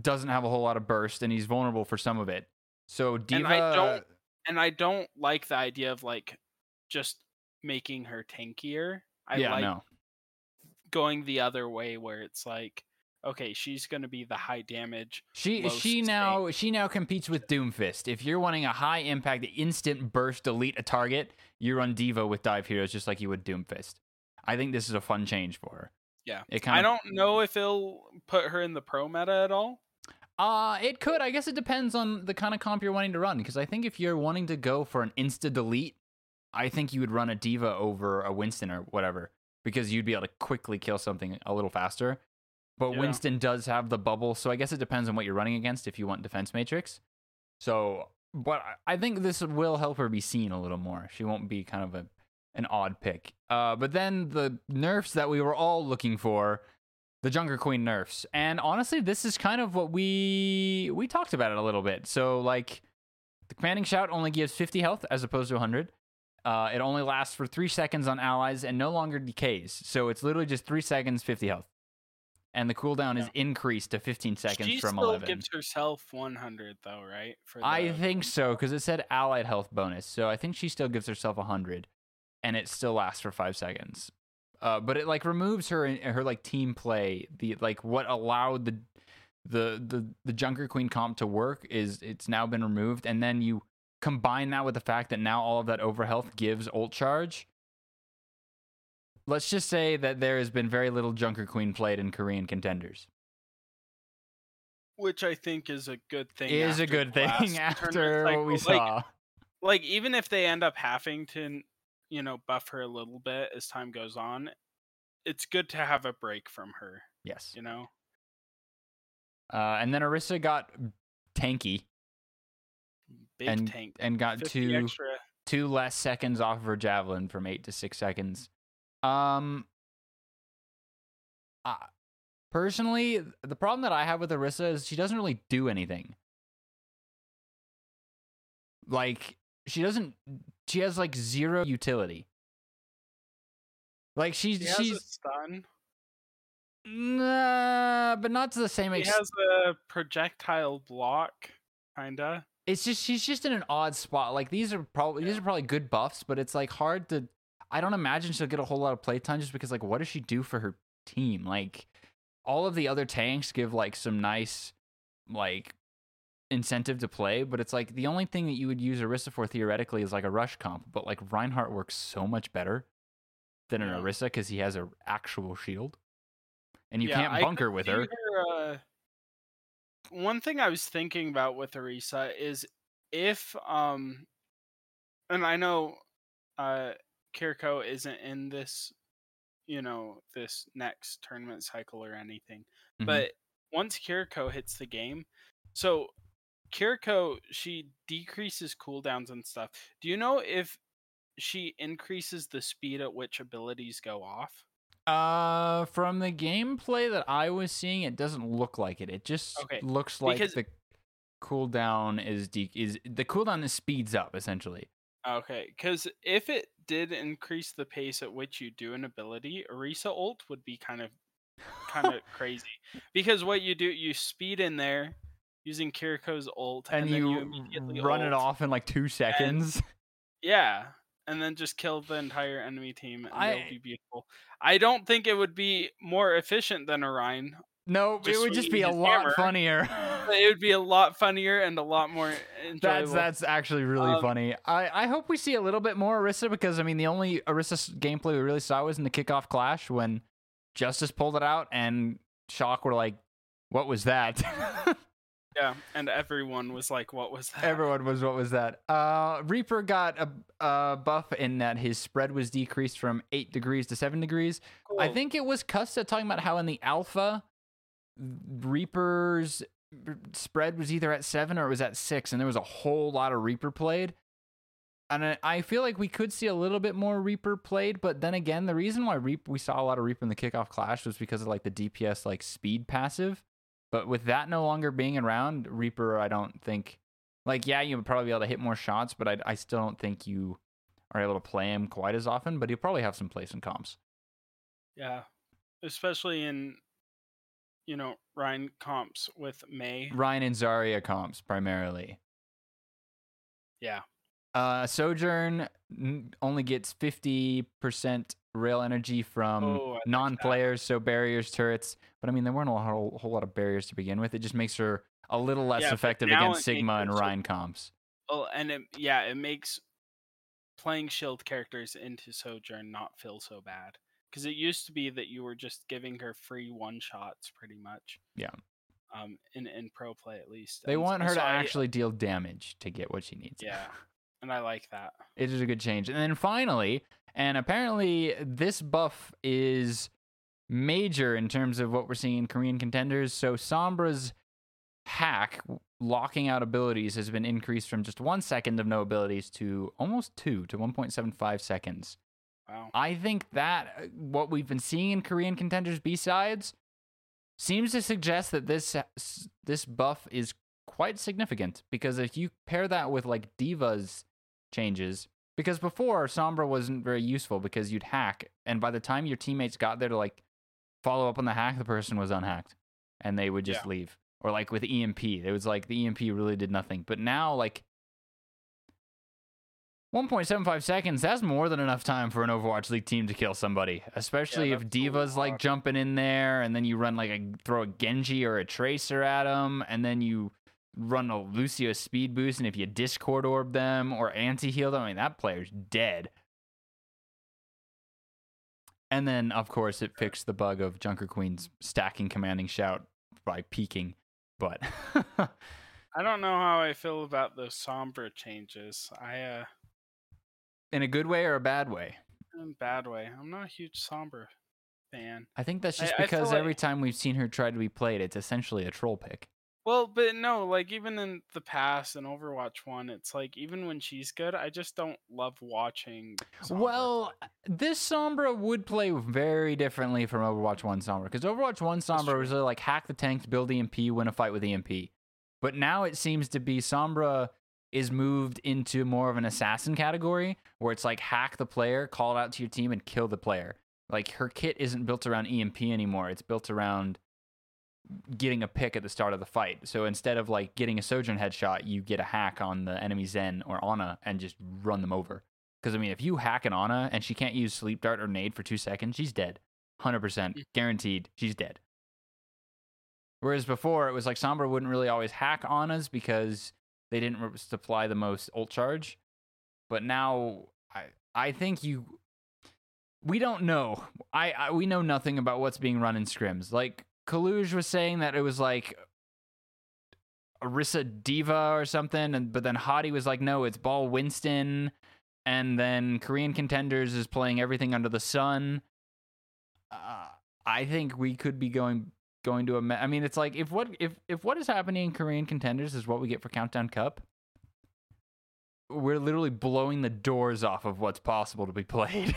doesn't have a whole lot of burst, and he's vulnerable for some of it. So D.Va... And I don't like the idea of, like, just making her tankier. Going the other way where it's like, okay, she's going to be the high damage. She now competes with Doomfist. If you're wanting a high impact, instant burst, delete a target, you run D.Va with dive heroes just like you would Doomfist. I think this is a fun change for her. Yeah. I don't know if it'll put her in the pro meta at all. It could. I guess it depends on the kind of comp you're wanting to run, because I think if you're wanting to go for an insta-delete, I think you would run a D.Va over a Winston or whatever, because you'd be able to quickly kill something a little faster. But yeah. Winston does have the bubble, so I guess it depends on what you're running against if you want defense matrix. So, but I think this will help her be seen a little more. She won't be kind of an odd pick. But then the nerfs that we were all looking for, the Junker Queen nerfs. And honestly, this is kind of what we talked about it a little bit. So, like, the Commanding Shout only gives 50 health as opposed to 100. It only lasts for 3 seconds on allies and no longer decays. So it's literally just 3 seconds, 50 health. And the cooldown is increased to 15 seconds from 11. She still gives herself 100, though, right? I think so, because it said allied health bonus. So I think she still gives herself 100, and it still lasts for 5 seconds. But it, like, removes her like, team play. The like, what allowed the Junker Queen comp to work is it's now been removed, and then you combine that with the fact that now all of that overhealth gives ult charge. Let's just say that there has been very little Junker Queen played in Korean contenders. Which I think is a good thing. It is a good thing after what we saw. Like, even if they end up having to, you know, buff her a little bit as time goes on, it's good to have a break from her. Yes. You know? And then Orisa got tanky. And got two less seconds off of her javelin from 8 to 6 seconds. Personally, the problem that I have with Orisa is she doesn't really do anything. Like, she has like zero utility. Like she's a stun. Nah, but not to the same extent. She has a projectile block, kinda. It's just she's just in an odd spot. Like these are probably good buffs, but it's like hard to. I don't imagine she'll get a whole lot of playtime just because like what does she do for her team? Like all of the other tanks give like some nice like incentive to play, but it's like the only thing that you would use Orisa for theoretically is like a rush comp. But like Reinhardt works so much better than an Orisa because he has an actual shield, and you can't bunker with her. One thing I was thinking about with Orisa is if, and I know Kiriko isn't in this, you know, this next tournament cycle or anything, mm-hmm. but once Kiriko hits the game, so Kiriko, she decreases cooldowns and stuff. Do you know if she increases the speed at which abilities go off? From the gameplay that I was seeing, it doesn't look like it. It just looks like the cooldown is speeds up essentially. Okay, because if it did increase the pace at which you do an ability, Orisa ult would be kind of crazy. Because what you do, you speed in there using Kiriko's ult, and then you immediately run it off in like 2 seconds. And then just kill the entire enemy team, and that would be beautiful. I don't think it would be more efficient than Orion, No, just it would just be a lot funnier. It would be a lot funnier and a lot more enjoyable. That's actually really funny. I hope we see a little bit more Orisa, because, I mean, the only Orisa gameplay we really saw was in the kickoff clash when Justice pulled it out and Shock were like, what was that? Yeah, and everyone was like, what was that? Everyone was, what was that? Reaper got a buff in that his spread was decreased from 8 degrees to 7 degrees. Cool. I think it was Custa talking about how in the alpha, Reaper's spread was either at 7 or it was at 6, and there was a whole lot of Reaper played. And I feel like we could see a little bit more Reaper played, but then again, the reason why we saw a lot of Reaper in the kickoff clash was because of like the DPS like speed passive. But with that no longer being around, Reaper, I don't think... Like, yeah, you'll probably be able to hit more shots, but I still don't think you are able to play him quite as often, but he'll probably have some place in comps. Yeah, especially in, you know, Ryan comps with May. Ryan and Zarya comps, primarily. Yeah. Sojourn only gets 50% rail energy from non-players, so barriers, turrets. But I mean, there weren't a whole lot of barriers to begin with. It just makes her a little less effective against Sigma and Rhine comps. Oh, and it makes playing shield characters into Sojourn not feel so bad. Because it used to be that you were just giving her free one-shots, pretty much. Yeah. In pro play, at least. They want her to actually deal damage to get what she needs. Yeah. And I like that. It is a good change. And then finally, and apparently this buff is major in terms of what we're seeing in Korean contenders. So Sombra's hack, locking out abilities, has been increased from just 1 second of no abilities to almost 2, to 1.75 seconds. Wow. I think that what we've been seeing in Korean contenders B-sides seems to suggest that this buff is quite significant, because if you pair that with like D.Va's changes, because before Sombra wasn't very useful because you'd hack, and by the time your teammates got there to like follow up on the hack, the person was unhacked and they would just leave. Or like with EMP, it was like the EMP really did nothing. But now, like 1.75 seconds, that's more than enough time for an Overwatch League team to kill somebody, especially if D.Va's like jumping in there, and then you run like throw a Genji or a Tracer at him, and then you run a Lucio speed boost, and if you discord orb them or anti-heal them, I mean, that player's dead. And then, of course, it fixed the bug of Junker Queen's stacking commanding shout by peeking, but... I don't know how I feel about those Sombra changes. In a good way or a bad way? In a bad way. I'm not a huge Sombra fan. I think that's just because every time we've seen her try to be played, it's essentially a troll pick. Well, but no, like even in the past in Overwatch 1, it's like even when she's good, I just don't love watching Sombra. Well, this Sombra would play very differently from Overwatch 1 Sombra, because Overwatch 1 Sombra was really like hack the tanks, build EMP, win a fight with EMP. But now it seems to be Sombra is moved into more of an assassin category where it's like hack the player, call it out to your team, and kill the player. Like her kit isn't built around EMP anymore. It's built around getting a pick at the start of the fight. So instead of like getting a Sojourn headshot, you get a hack on the enemy Zen or Ana and just run them over. Because I mean, if you hack an Ana and she can't use sleep dart or nade for 2 seconds, she's dead. 100% guaranteed, she's dead. Whereas before it was like Sombra wouldn't really always hack Anas because they didn't supply the most ult charge. But now I think we don't know. We know nothing about what's being run in scrims. Like Kaluj was saying that it was like Orisa D.Va or something, but then Hottie was like, no, it's Ball Winston, and then Korean Contenders is playing everything under the sun. I think we could be going to I mean, it's like if what is happening in Korean Contenders is what we get for Countdown Cup, we're literally blowing the doors off of what's possible to be played.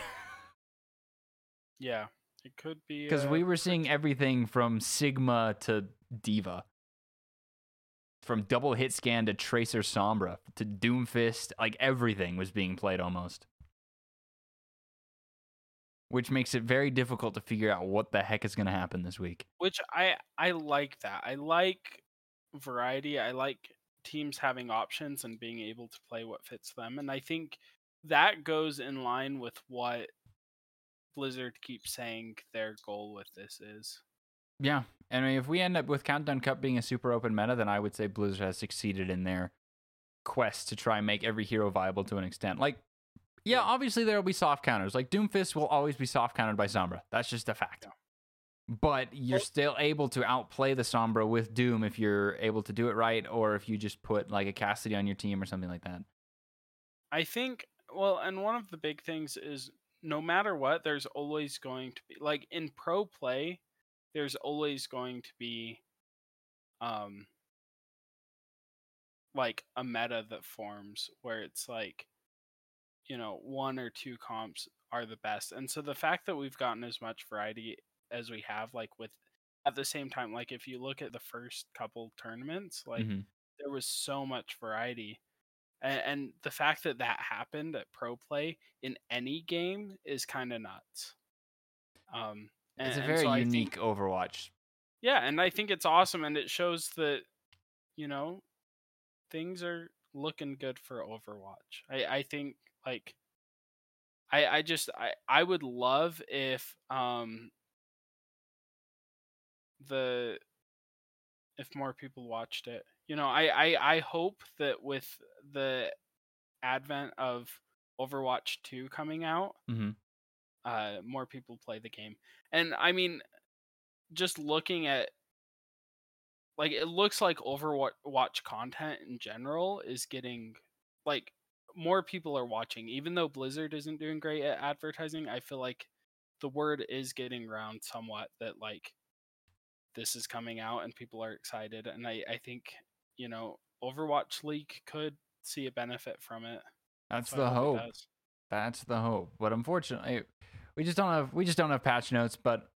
Yeah. It could be because we were seeing everything from Sigma to D.Va, from double hit scan to Tracer Sombra to Doomfist, like everything was being played almost, which makes it very difficult to figure out what the heck is going to happen this week. Which I like that. I like variety. I like teams having options and being able to play what fits them, and I think that goes in line with what Blizzard keeps saying their goal with this is. Yeah. And I mean, if we end up with Countdown Cup being a super open meta, then I would say Blizzard has succeeded in their quest to try and make every hero viable to an extent. Like, yeah, obviously there will be soft counters. Like, Doomfist will always be soft countered by Sombra. That's just a fact. Yeah. But you're still able to outplay the Sombra with Doom if you're able to do it right, or if you just put, like, a Cassidy on your team or something like that. I think, well, and one of the big things is no matter what, there's always going to be, like, in pro play, there's always going to be, like, a meta that forms where it's, like, you know, one or two comps are the best. And so the fact that we've gotten as much variety as we have, like, with at the same time, like, if you look at the first couple tournaments, like, there was so much variety, and the fact that that happened at pro play in any game is kind of nuts. It's a very unique Overwatch. Yeah, and I think it's awesome, and it shows that, you know, things are looking good for Overwatch. I think, like, I would love if if more people watched it. You know, I hope that with the advent of Overwatch 2 coming out, more people play the game. And I mean, just looking at, like, it looks like Overwatch content in general is getting, like, more people are watching. Even though Blizzard isn't doing great at advertising, I feel like the word is getting around somewhat that, like, this is coming out and people are excited. And I think, you know, Overwatch League could see a benefit from it. That's the hope. That's the hope. But unfortunately, we just don't have patch notes. But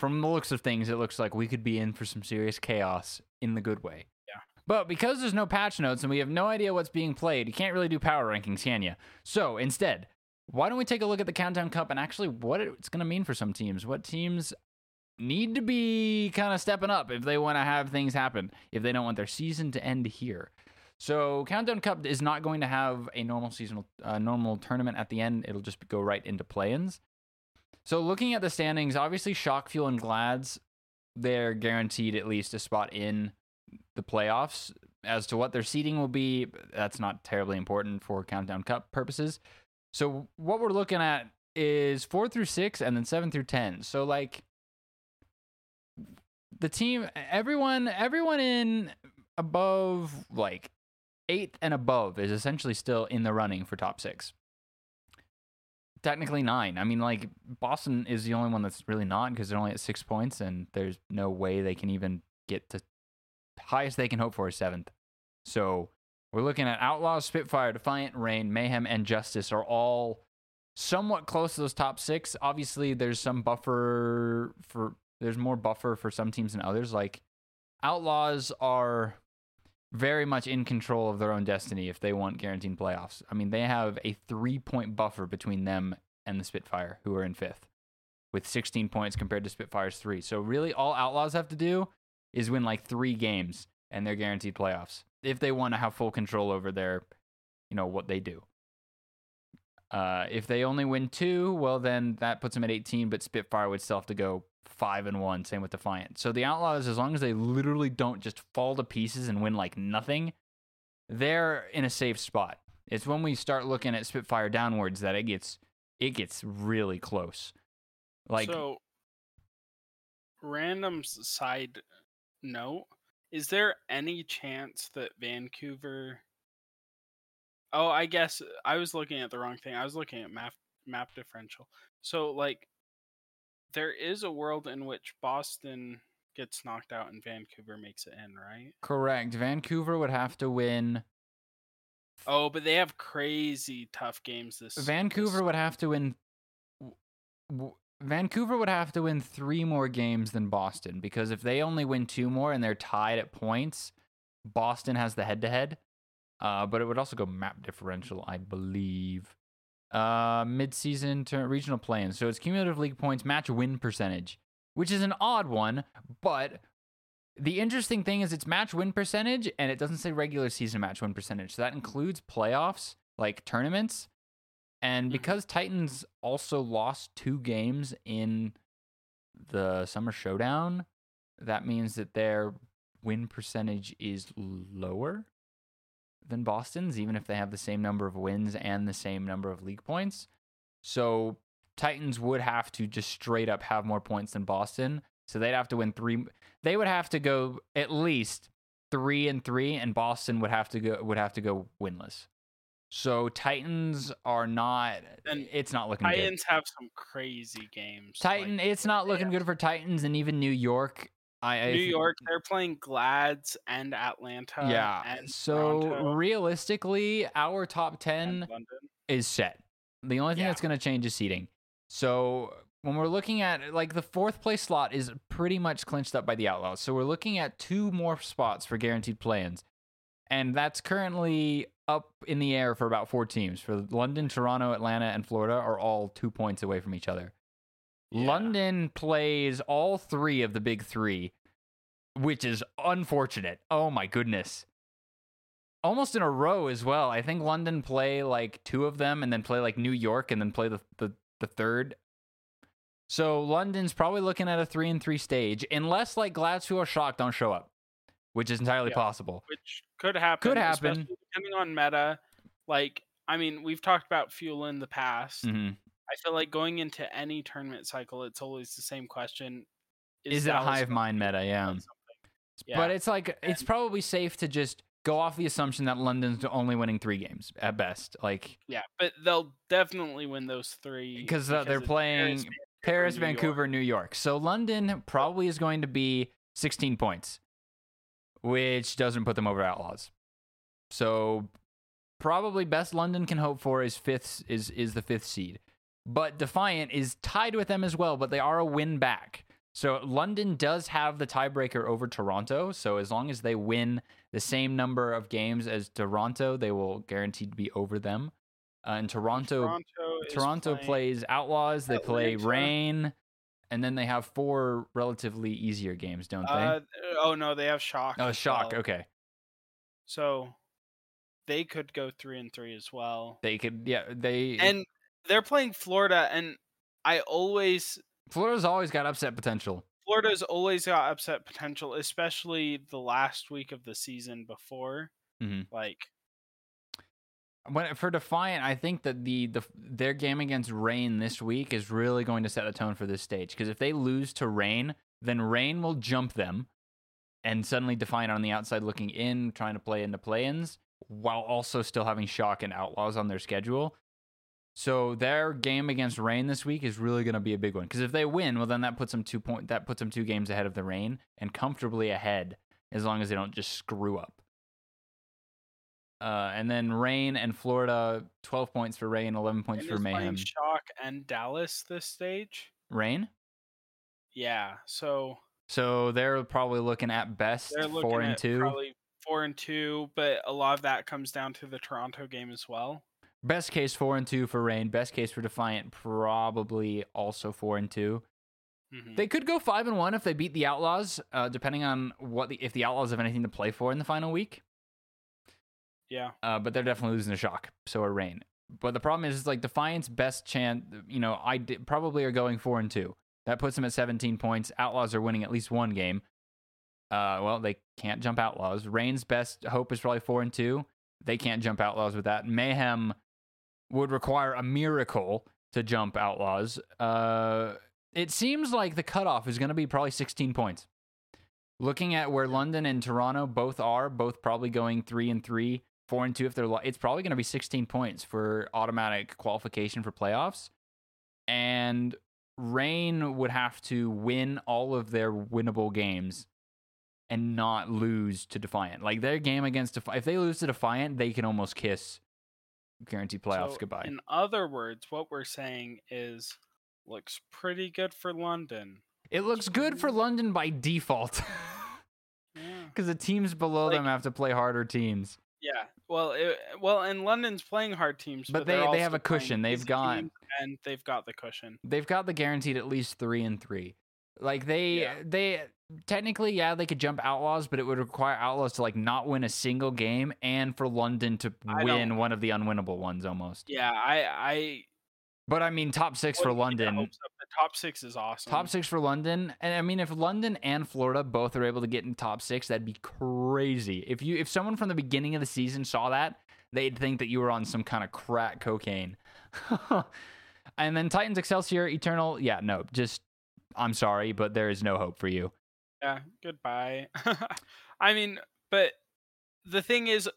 from the looks of things, it looks like we could be in for some serious chaos in the good way. Yeah. But because there's no patch notes and we have no idea what's being played, you can't really do power rankings, can you? So instead, why don't we take a look at the Countdown Cup and actually what it's going to mean for some teams? What teams need to be kind of stepping up if they want to have things happen, if they don't want their season to end here. So Countdown Cup is not going to have a normal seasonal, normal tournament at the end. It'll just go right into play-ins. So looking at the standings, obviously Shock, Fuel, and Glads, they're guaranteed at least a spot in the playoffs. As to what their seeding will be, that's not terribly important for Countdown Cup purposes. So what we're looking at is 4 through 6 and then 7 through 10. So, like, the team, everyone in above, like, 8th and above is essentially still in the running for top 6. Technically 9. I mean, like, Boston is the only one that's really not, because they're only at 6 points, and there's no way they can even get to highest they can hope for is 7th. So we're looking at Outlaws, Spitfire, Defiant, Reign, Mayhem, and Justice are all somewhat close to those top 6. Obviously, there's some buffer for... There's more buffer for some teams than others. Like, Outlaws are very much in control of their own destiny if they want guaranteed playoffs. I mean, they have a 3-point buffer between them and the Spitfire, who are in 5th, with 16 points compared to Spitfire's 3. So really, all Outlaws have to do is win, like, 3 games, and they're guaranteed playoffs if they want to have full control over their, you know, what they do. If they only win 2, well, then that puts them at 18, but Spitfire would still have to go 5-1, same with Defiant. So the Outlaws, as long as they literally don't just fall to pieces and win like nothing, they're in a safe spot. It's when we start looking at Spitfire downwards that it gets really close. Like, so, random side note, is there any chance that Vancouver... Oh, I guess I was looking at the wrong thing. I was looking at map differential. So, like, there is a world in which Boston gets knocked out and Vancouver makes it in, right? Correct. Vancouver would have to win. Oh, but they have crazy tough games this season. Vancouver would have to win 3 more games than Boston, because if they only win 2 more and they're tied at points, Boston has the head-to-head. But it would also go map differential, I believe. Mid-season regional play-in. So it's cumulative league points, match win percentage, which is an odd one, but the interesting thing is it's match win percentage, and it doesn't say regular season match win percentage. So that includes playoffs, like tournaments. And because Titans also lost 2 games in the Summer Showdown, that means that their win percentage is lower than Boston's, even if they have the same number of wins and the same number of league points. So Titans would have to just straight up have more points than Boston. So they'd have to win three. They would have to go at least 3-3, and Boston would have to go winless. So Titans are not. And it's not looking Titans good. Titans have some crazy games. It's not looking good for Titans, and even New York. New York, they're playing Glads and Atlanta. Yeah. And so Toronto. Realistically, our top 10 is set. The only thing that's going to change is seeding. So when we're looking at the fourth place slot is pretty much clinched up by the Outlaws. So we're looking at two more spots for guaranteed play-ins. And that's currently up in the air for about four teams. For London, Toronto, Atlanta, and Florida are all 2 points away from each other. Yeah. London plays all three of the big three, which is unfortunate. Oh, my goodness. Almost in a row as well. I think London play, two of them and then play, New York and then play the third. So London's probably looking at a 3-3 stage, unless, Glads who are shocked don't show up, which is entirely possible. Which could happen. Depending on meta. We've talked about Fuel in the past. Mm-hmm. I feel like going into any tournament cycle, it's always the same question. Is it a hive mind meta? Yeah. But it's it's probably safe to just go off the assumption that London's only winning 3 games at best. Yeah, but they'll definitely win those 3. Because they're playing Paris, Vancouver, New York. So London probably is going to be 16 points, which doesn't put them over Outlaws. So probably best London can hope for is the 5th seed. But Defiant is tied with them as well, but they are a win back. So London does have the tiebreaker over Toronto. So as long as they win the same number of games as Toronto, they will guaranteed be over them. And Toronto plays Outlaws. They play Rain. And then they have 4 relatively easier games, don't they? Oh, no, they have Shock. Oh, Shock. Well. Okay. So they could go 3-3 as well. They could, they're playing Florida, and Florida's always got upset potential. Florida's always got upset potential, especially the last week of the season before. Mm-hmm. For Defiant, I think that their game against Rain this week is really going to set the tone for this stage. Because if they lose to Rain, then Rain will jump them, and suddenly Defiant on the outside looking in, trying to play into play-ins, while also still having Shock and Outlaws on their schedule. So their game against Rain this week is really going to be a big one, because if they win, well, then that puts them 2 games ahead of the Rain, and comfortably ahead, as long as they don't just screw up. And then Rain and Florida, 12 points for Rain, 11 points for Mayhem. Shock and Dallas this stage. Rain? Yeah. So they're probably looking at best 4-2. Probably 4-2, but a lot of that comes down to the Toronto game as well. Best case 4-2 for Rain. Best case for Defiant, probably also 4-2. Mm-hmm. They could go 5-1 if they beat the Outlaws, depending on if the Outlaws have anything to play for in the final week. Yeah. But they're definitely losing to Shock, so are Rain. But the problem is, Defiant's best chance. Probably are going 4-2. That puts them at 17 points. Outlaws are winning at least one game. Well, they can't jump Outlaws. Rain's best hope is probably 4-2. They can't jump Outlaws with that. Mayhem would require a miracle to jump Outlaws. It seems like the cutoff is going to be probably 16 points. Looking at where London and Toronto both probably going 3-3, 4-2 if they're it's probably going to be 16 points for automatic qualification for playoffs. And Rain would have to win all of their winnable games and not lose to Defiant. Their game against Defiant, if they lose to Defiant, they can almost kiss guaranteed playoffs goodbye. In other words, what we're saying is, looks pretty good for London. It looks good for London by default. Because the teams below them have to play harder teams. Yeah. Well, and London's playing hard teams. But they have a cushion. They've got the cushion. They've got the guaranteed at least 3-3. They technically, they could jump Outlaws, but it would require Outlaws to not win a single game, and for London to win one of the unwinnable ones almost. Yeah, But top six for London. top six is awesome. Top six for London. And I mean, if London and Florida both are able to get in top six, that'd be crazy. If someone from the beginning of the season saw that, they'd think that you were on some kind of crack cocaine. And then Titans, Excelsior, Eternal. Yeah, no, just, I'm sorry, but there is no hope for you. Yeah, goodbye. I mean, but the thing is,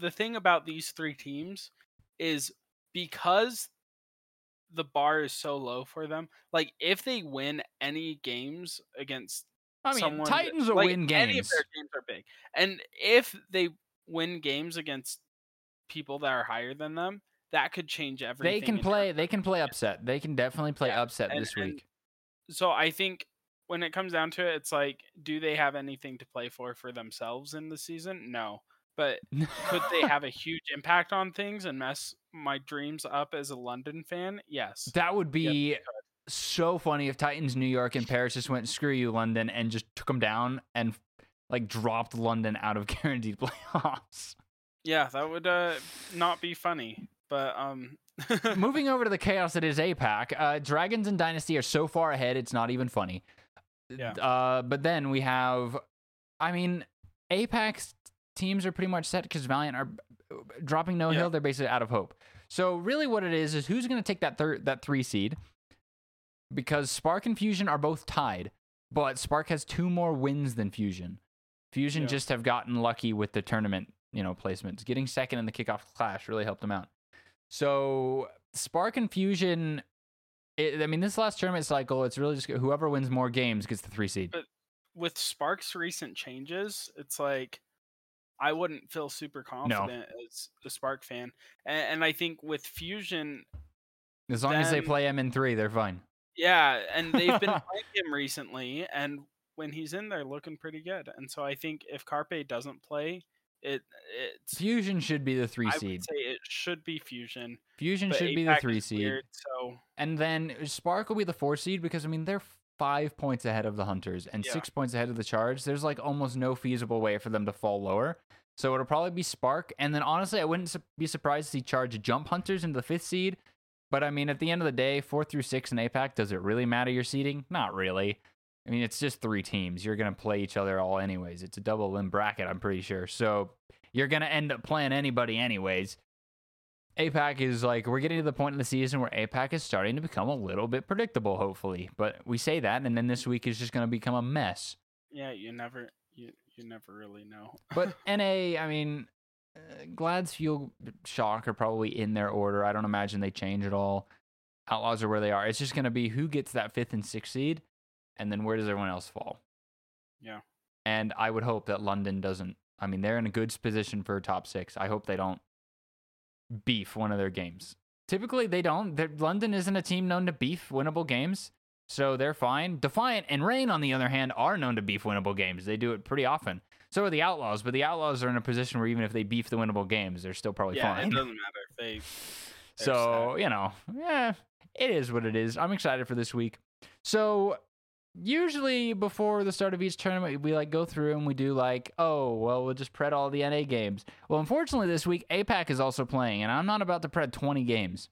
the thing about these three teams is because the bar is so low for them, like if they win any games against someone, Titans will win games. Any of their games are big. And if they win games against people that are higher than them, that could change everything. They can play upset. They can definitely play upset this week. So I think when it comes down to it, it's like, do they have anything to play for themselves in the season? No. But could they have a huge impact on things and mess my dreams up as a London fan? Yes. That would be so funny if Titans, New York, and Paris just went, screw you, London, and just took them down and like dropped London out of guaranteed playoffs. Yeah, that would not be funny. But moving over to the chaos that is APAC, Dragons and Dynasty are so far ahead, it's not even funny. Yeah. But then we have, I mean, APAC's teams are pretty much set because Valiant are dropping No Hill. They're basically out of hope. So really what it is who's going to take that three seed, because Spark and Fusion are both tied, but Spark has two more wins than Fusion. Fusion just have gotten lucky with the tournament, placements. Getting second in the kickoff clash really helped them out. So Spark and Fusion, this last tournament cycle, it's really just whoever wins more games gets the three seed. But with Spark's recent changes, it's like, I wouldn't feel super confident as a Spark fan. And I think with Fusion, as long as they play MN3, they're fine. Yeah, and they've been playing him recently, and when he's in there, looking pretty good. And so I think if Carpe doesn't play, it's Fusion should be the three seed. I would say it should be Fusion. Fusion should be the three seed. Weird, so. And then Spark will be the four seed because, they're 5 points ahead of the Hunters and 6 points ahead of the Charge. There's like almost no feasible way for them to fall lower. So it'll probably be Spark. And then honestly, I wouldn't be surprised to see Charge jump Hunters into the fifth seed. But at the end of the day, 4 through 6 in APAC, does it really matter your seeding? Not really. It's just three teams. You're going to play each other all anyways. It's a double limb bracket, I'm pretty sure. So you're going to end up playing anybody anyways. APAC is like, we're getting to the point in the season where APAC is starting to become a little bit predictable, hopefully. But we say that, and then this week is just going to become a mess. Yeah, you never really know. But NA, Glad's, Fuel, Shock are probably in their order. I don't imagine they change at all. Outlaws are where they are. It's just going to be who gets that 5th and 6th seed, and then where does everyone else fall? Yeah. And I would hope that London doesn't. They're in a good position for top 6. I hope they don't beef one of their games. Typically they don't. London isn't a team known to beef winnable games, so they're fine. Defiant and Rain, on the other hand, are known to beef winnable games. They do it pretty often. So are the Outlaws, but the Outlaws are in a position where even if they beef the winnable games, they're still probably fine. It doesn't matter if they so sad. It is what it is. I'm excited for this week. So usually before the start of each tournament, we go through and we do we'll just pred all the NA games. Well, unfortunately this week, APAC is also playing, and I'm not about to pred 20 games.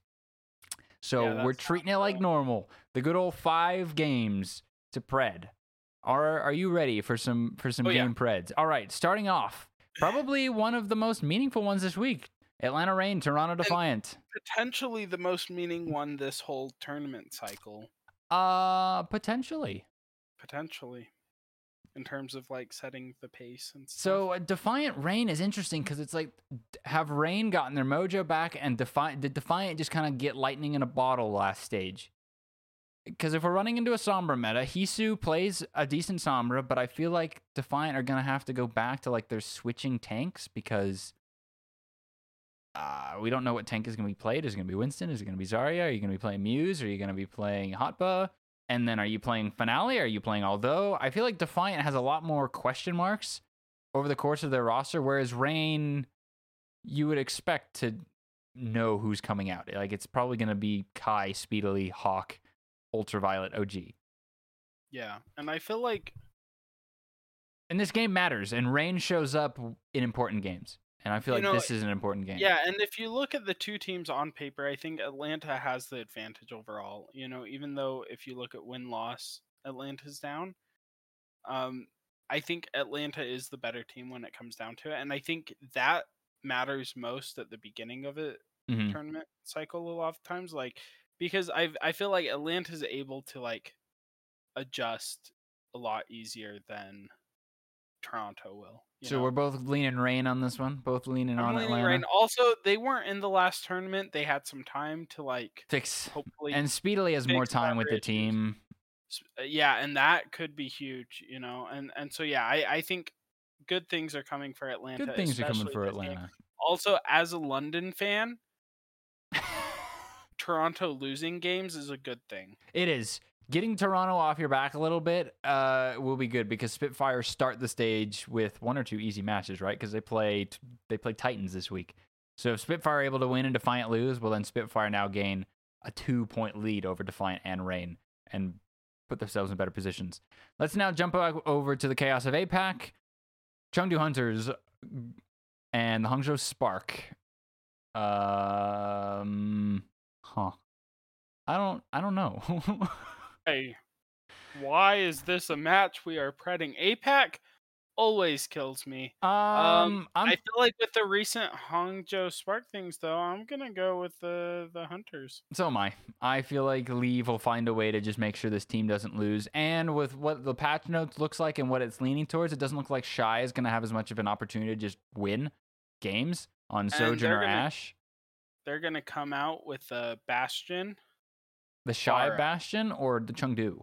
So we're treating it like normal. The good old 5 games to pred. Are you ready for some game preds? All right, starting off, probably one of the most meaningful ones this week. Atlanta Reign, Toronto Defiant. And potentially the most meaningful one this whole tournament cycle. Potentially. Potentially, in terms of setting the pace and stuff. So Defiant Reign is interesting because it's have Reign gotten their mojo back, and did Defiant just kind of get lightning in a bottle last stage? Because if we're running into a Sombra meta, Hisu plays a decent Sombra, but I feel like Defiant are gonna have to go back to they're switching tanks because we don't know what tank is gonna be played. Is it gonna be Winston? Is it gonna be Zarya? Are you gonna be playing Muse? Are you gonna be playing Hotba? And then are you playing Finale? Are you playing Although? I feel like Defiant has a lot more question marks over the course of their roster, whereas Reign, you would expect to know who's coming out. It's probably going to be Kai, Speedily, Hawk, Ultraviolet, OG. Yeah, and I feel like... And this game matters, and Reign shows up in important games. And I feel like this is an important game. Yeah, and if you look at the two teams on paper, I think Atlanta has the advantage overall. You know, even though if you look at win-loss, Atlanta's down. I think Atlanta is the better team when it comes down to it. And I think that matters most at the beginning of it, tournament cycle a lot of times. Like, because I feel like Atlanta's able to, like, adjust a lot easier than Toronto will. So we're both leaning rain on this one. Both leaning on Atlanta. Rain. Also, they weren't in the last tournament. They had some time to like fix, hopefully, and Speedily has more time with the team. Yeah, and that could be huge, you know. And so yeah, I think good things are coming for Atlanta. Good things are coming for Atlanta. Game. Also, as a London fan, Toronto losing games is a good thing. It is. Getting Toronto off your back a little bit will be good because Spitfires start the stage with one or two easy matches, right? Because they play Titans this week. So if Spitfire are able to win and Defiant lose, well, then Spitfire now gain a 2-point lead over Defiant and Reign and put themselves in better positions. Let's now jump over to the chaos of APAC. Chengdu Hunters and the Hangzhou Spark. I don't know. Hey, why is this a match we are prepping? APAC always kills me. I feel like with the recent Hangzhou Spark things, though, I'm going to go with the Hunters. So am I. I feel like Leave will find a way to just make sure this team doesn't lose. And with what the patch notes looks like and what it's leaning towards, it doesn't look like Shy is going to have as much of an opportunity to just win games on Sojourn or Ash. They're going to come out with a Bastion. The Shy Farah. Bastion or the Chengdu?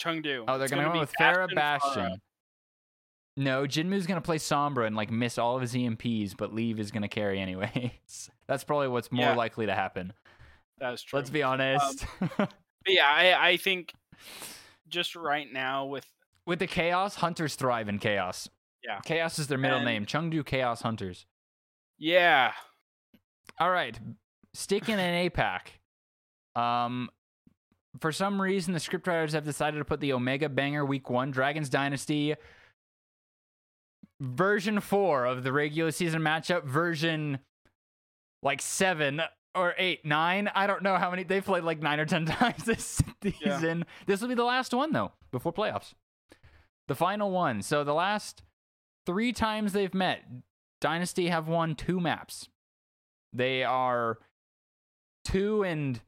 Chengdu. Oh, they're going to go with Farah Bastion. No, Jinmu's going to play Sombra and like miss all of his EMPs, but Leave is going to carry anyways. That's probably what's more likely to happen. That's true. Let's be honest. But yeah, I think just right now with the chaos, Hunters thrive in chaos. Yeah. Chaos is their middle name. Chengdu Chaos Hunters. Yeah. All right. Sticking in APAC. For some reason, the scriptwriters have decided to put the Omega Banger Week 1 Dragons Dynasty version 4 of the regular season matchup, version like 7 or 8, 9. I don't know how many. They've played like 9 or 10 times this season. Yeah. This will be the last one, though, before playoffs. The final one. So the last 3 times they've met, Dynasty have won 2 maps. They are 2 and...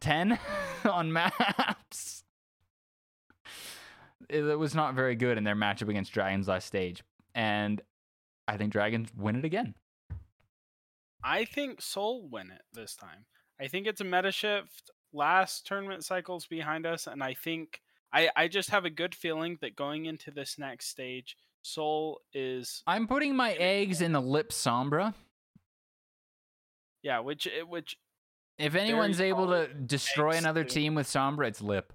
10 on maps. It was not very good in their matchup against Dragons last stage, and I think Dragons win it again. I think Seoul win it this time. I think it's a meta shift. Last tournament cycle's behind us, and I think I just have a good feeling that going into this next stage, Seoul is. I'm putting my eggs in the Lip Sombra. Yeah, which. If anyone's able to destroy another team with Sombra, it's Lip.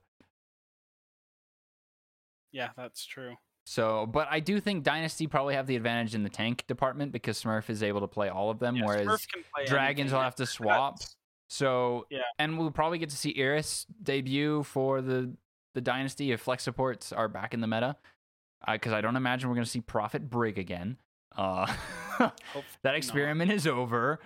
Yeah, that's true. So, but I do think Dynasty probably have the advantage in the tank department because Smurf is able to play all of them, whereas Dragons will have to swap. So, and we'll probably get to see Iris debut for the Dynasty if flex supports are back in the meta, because I don't imagine we're going to see Prophet Brig again. That experiment is over.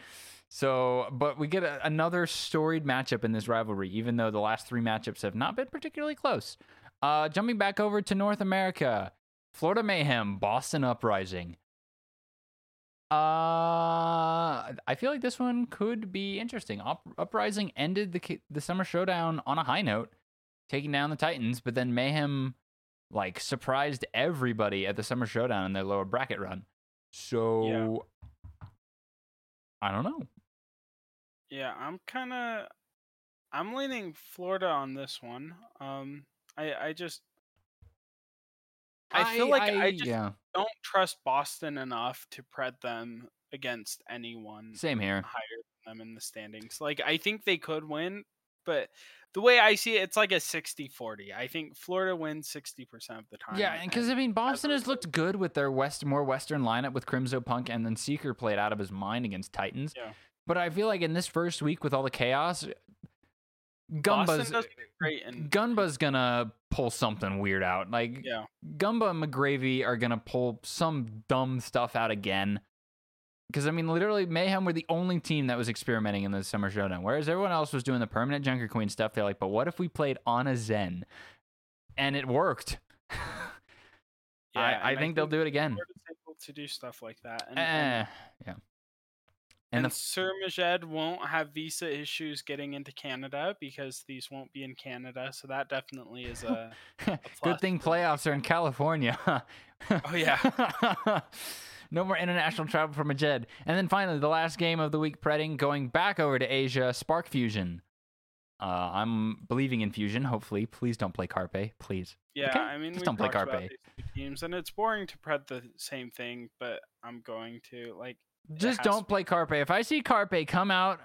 So, but we get another storied matchup in this rivalry, even though the last 3 matchups have not been particularly close. Jumping back over to North America, Florida Mayhem, Boston Uprising. I feel like this one could be interesting. Uprising ended the Summer Showdown on a high note, taking down the Titans, but then Mayhem, like, surprised everybody at the Summer Showdown in their lower bracket run. So, I don't know. Yeah, I'm leaning Florida on this one. I feel like I don't trust Boston enough to pred them against anyone. Same here. Higher than them in the standings. Like, I think they could win, but the way I see it, it's like a 60-40. I think Florida wins 60% of the time. Yeah, and because, I mean, Boston has looked good with their more Western lineup with Crimzo Punk, and then Seeker played out of his mind against Titans. Yeah. But I feel like in this first week with all the chaos, Gunba's gonna pull something weird out. Like, yeah. Gunba and McGravy are gonna pull some dumb stuff out again. Because, I mean, literally, Mayhem were the only team that was experimenting in the Summer Showdown. Whereas everyone else was doing the permanent Junker Queen stuff. They're like, but what if we played Ana Zen? And it worked. Yeah, I think they'll do it again. To do stuff like that. And Sir Majed won't have visa issues getting into Canada because these won't be in Canada. So that definitely is a good thing playoffs are in California. Oh, yeah. No more international travel for Majed. And then finally, the last game of the week, Predding, going back over to Asia, Spark Fusion. I'm believing in Fusion, hopefully. Please don't play Carpe, please. Yeah, okay? I mean, just don't play Carpe. About these teams, and it's boring to Pred the same thing, but I'm going to, like... Just don't play Carpe. If I see Carpe come out,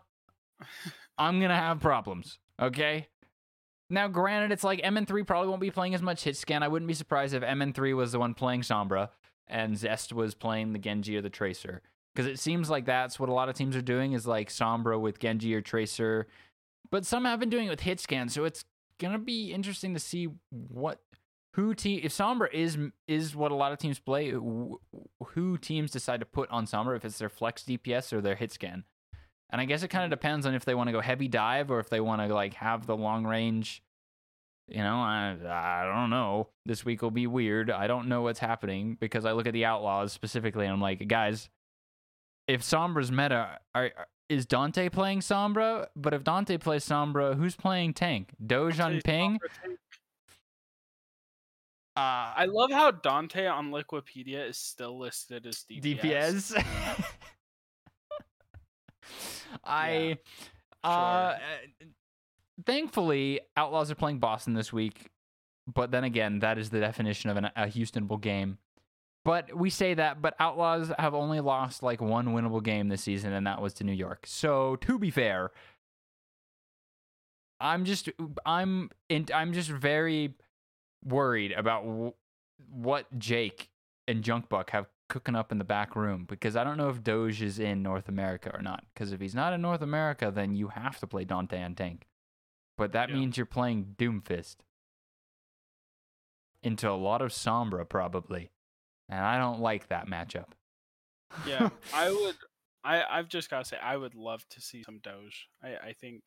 I'm going to have problems, okay? Now, granted, it's like MN3 probably won't be playing as much hit scan. I wouldn't be surprised if MN3 was the one playing Sombra, and Zest was playing the Genji or the Tracer. Because it seems like that's what a lot of teams are doing, is like Sombra with Genji or Tracer. But some have been doing it with hit scan, so it's going to be interesting to see if Sombra is what a lot of teams play, who teams decide to put on Sombra, if it's their flex DPS or their hit scan. And I guess it kind of depends on if they want to go heavy dive or if they want to like have the long range. You know, I don't know. This week will be weird. I don't know what's happening because I look at the Outlaws specifically and I'm like, guys, if Sombra's meta, is Dante playing Sombra? But if Dante plays Sombra, who's playing tank? Do Junping? I love how Dante on Liquipedia is still listed as DPS. Thankfully, Outlaws are playing Boston this week. But then again, that is the definition of a Houston Bowl game. But we say that, but Outlaws have only lost like one winnable game this season, and that was to New York. So to be fair, I'm just very worried about what Jake and Junkbuck have cooking up in the back room, because I don't know if Doge is in North America or not. Because if he's not in North America, then you have to play Dante and tank. But that means you're playing Doomfist into a lot of Sombra probably. And I don't like that matchup. Yeah, I've just got to say, I would love to see some Doge. I think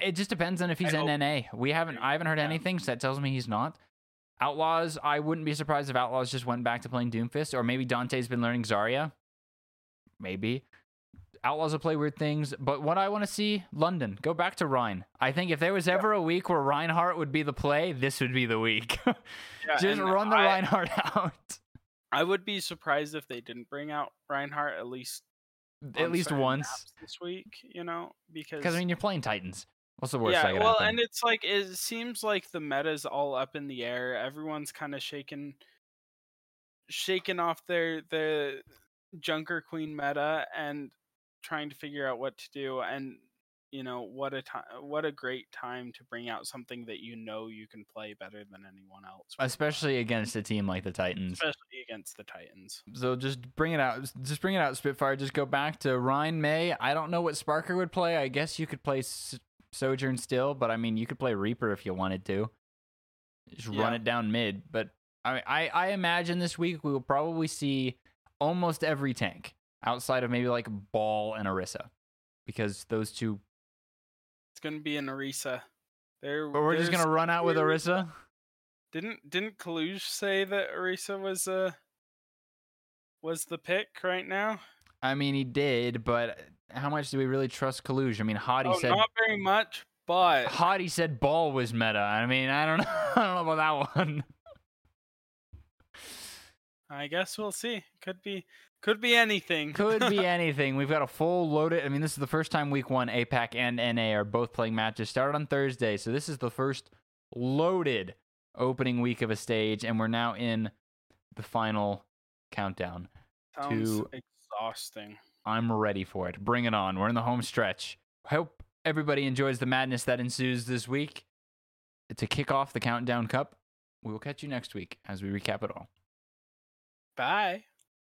it just depends on if he's NA. I haven't heard anything, so that tells me he's not. Outlaws, I wouldn't be surprised if Outlaws just went back to playing Doomfist, or maybe Dante's been learning Zarya. Maybe. Outlaws will play weird things, but what I want to see, London, go back to Rhine. I think if there was ever a week where Reinhardt would be the play, this would be the week. Just run the Reinhardt out. I would be surprised if they didn't bring out Reinhardt at least once this week, you know, because I mean you're playing Titans. What's the worst? Yeah, well, and it's like it seems like the meta's all up in the air. Everyone's kind of shaking off their Junker Queen meta and trying to figure out what to do. And you know what a great time to bring out something that you know you can play better than anyone else, especially against a team like the Titans. So just bring it out. Spitfire. Just go back to Rhine May. I don't know what Sparker would play. I guess you could play Sojourn still, but I mean you could play Reaper if you wanted to. Run it down mid. But I imagine this week we will probably see almost every tank outside of maybe like Ball and Orisa, because those two. It's gonna be an Orisa. But we're just gonna run out with Orisa. Didn't Kaluj say that Orisa was the pick right now? I mean, he did, but how much do we really trust Kaluj? I mean, Hottie said not very much, but Hottie said Ball was meta. I mean, I don't know about that one. I guess we'll see. Could be anything. Could be anything. We've got a full loaded... I mean, this is the first time week one, APAC and NA are both playing matches. Started on Thursday, so this is the first loaded opening week of a stage, and we're now in the final countdown. Sounds exhausting. I'm ready for it. Bring it on. We're in the home stretch. Hope everybody enjoys the madness that ensues this week. To kick off the Countdown Cup, we will catch you next week as we recap it all. Bye.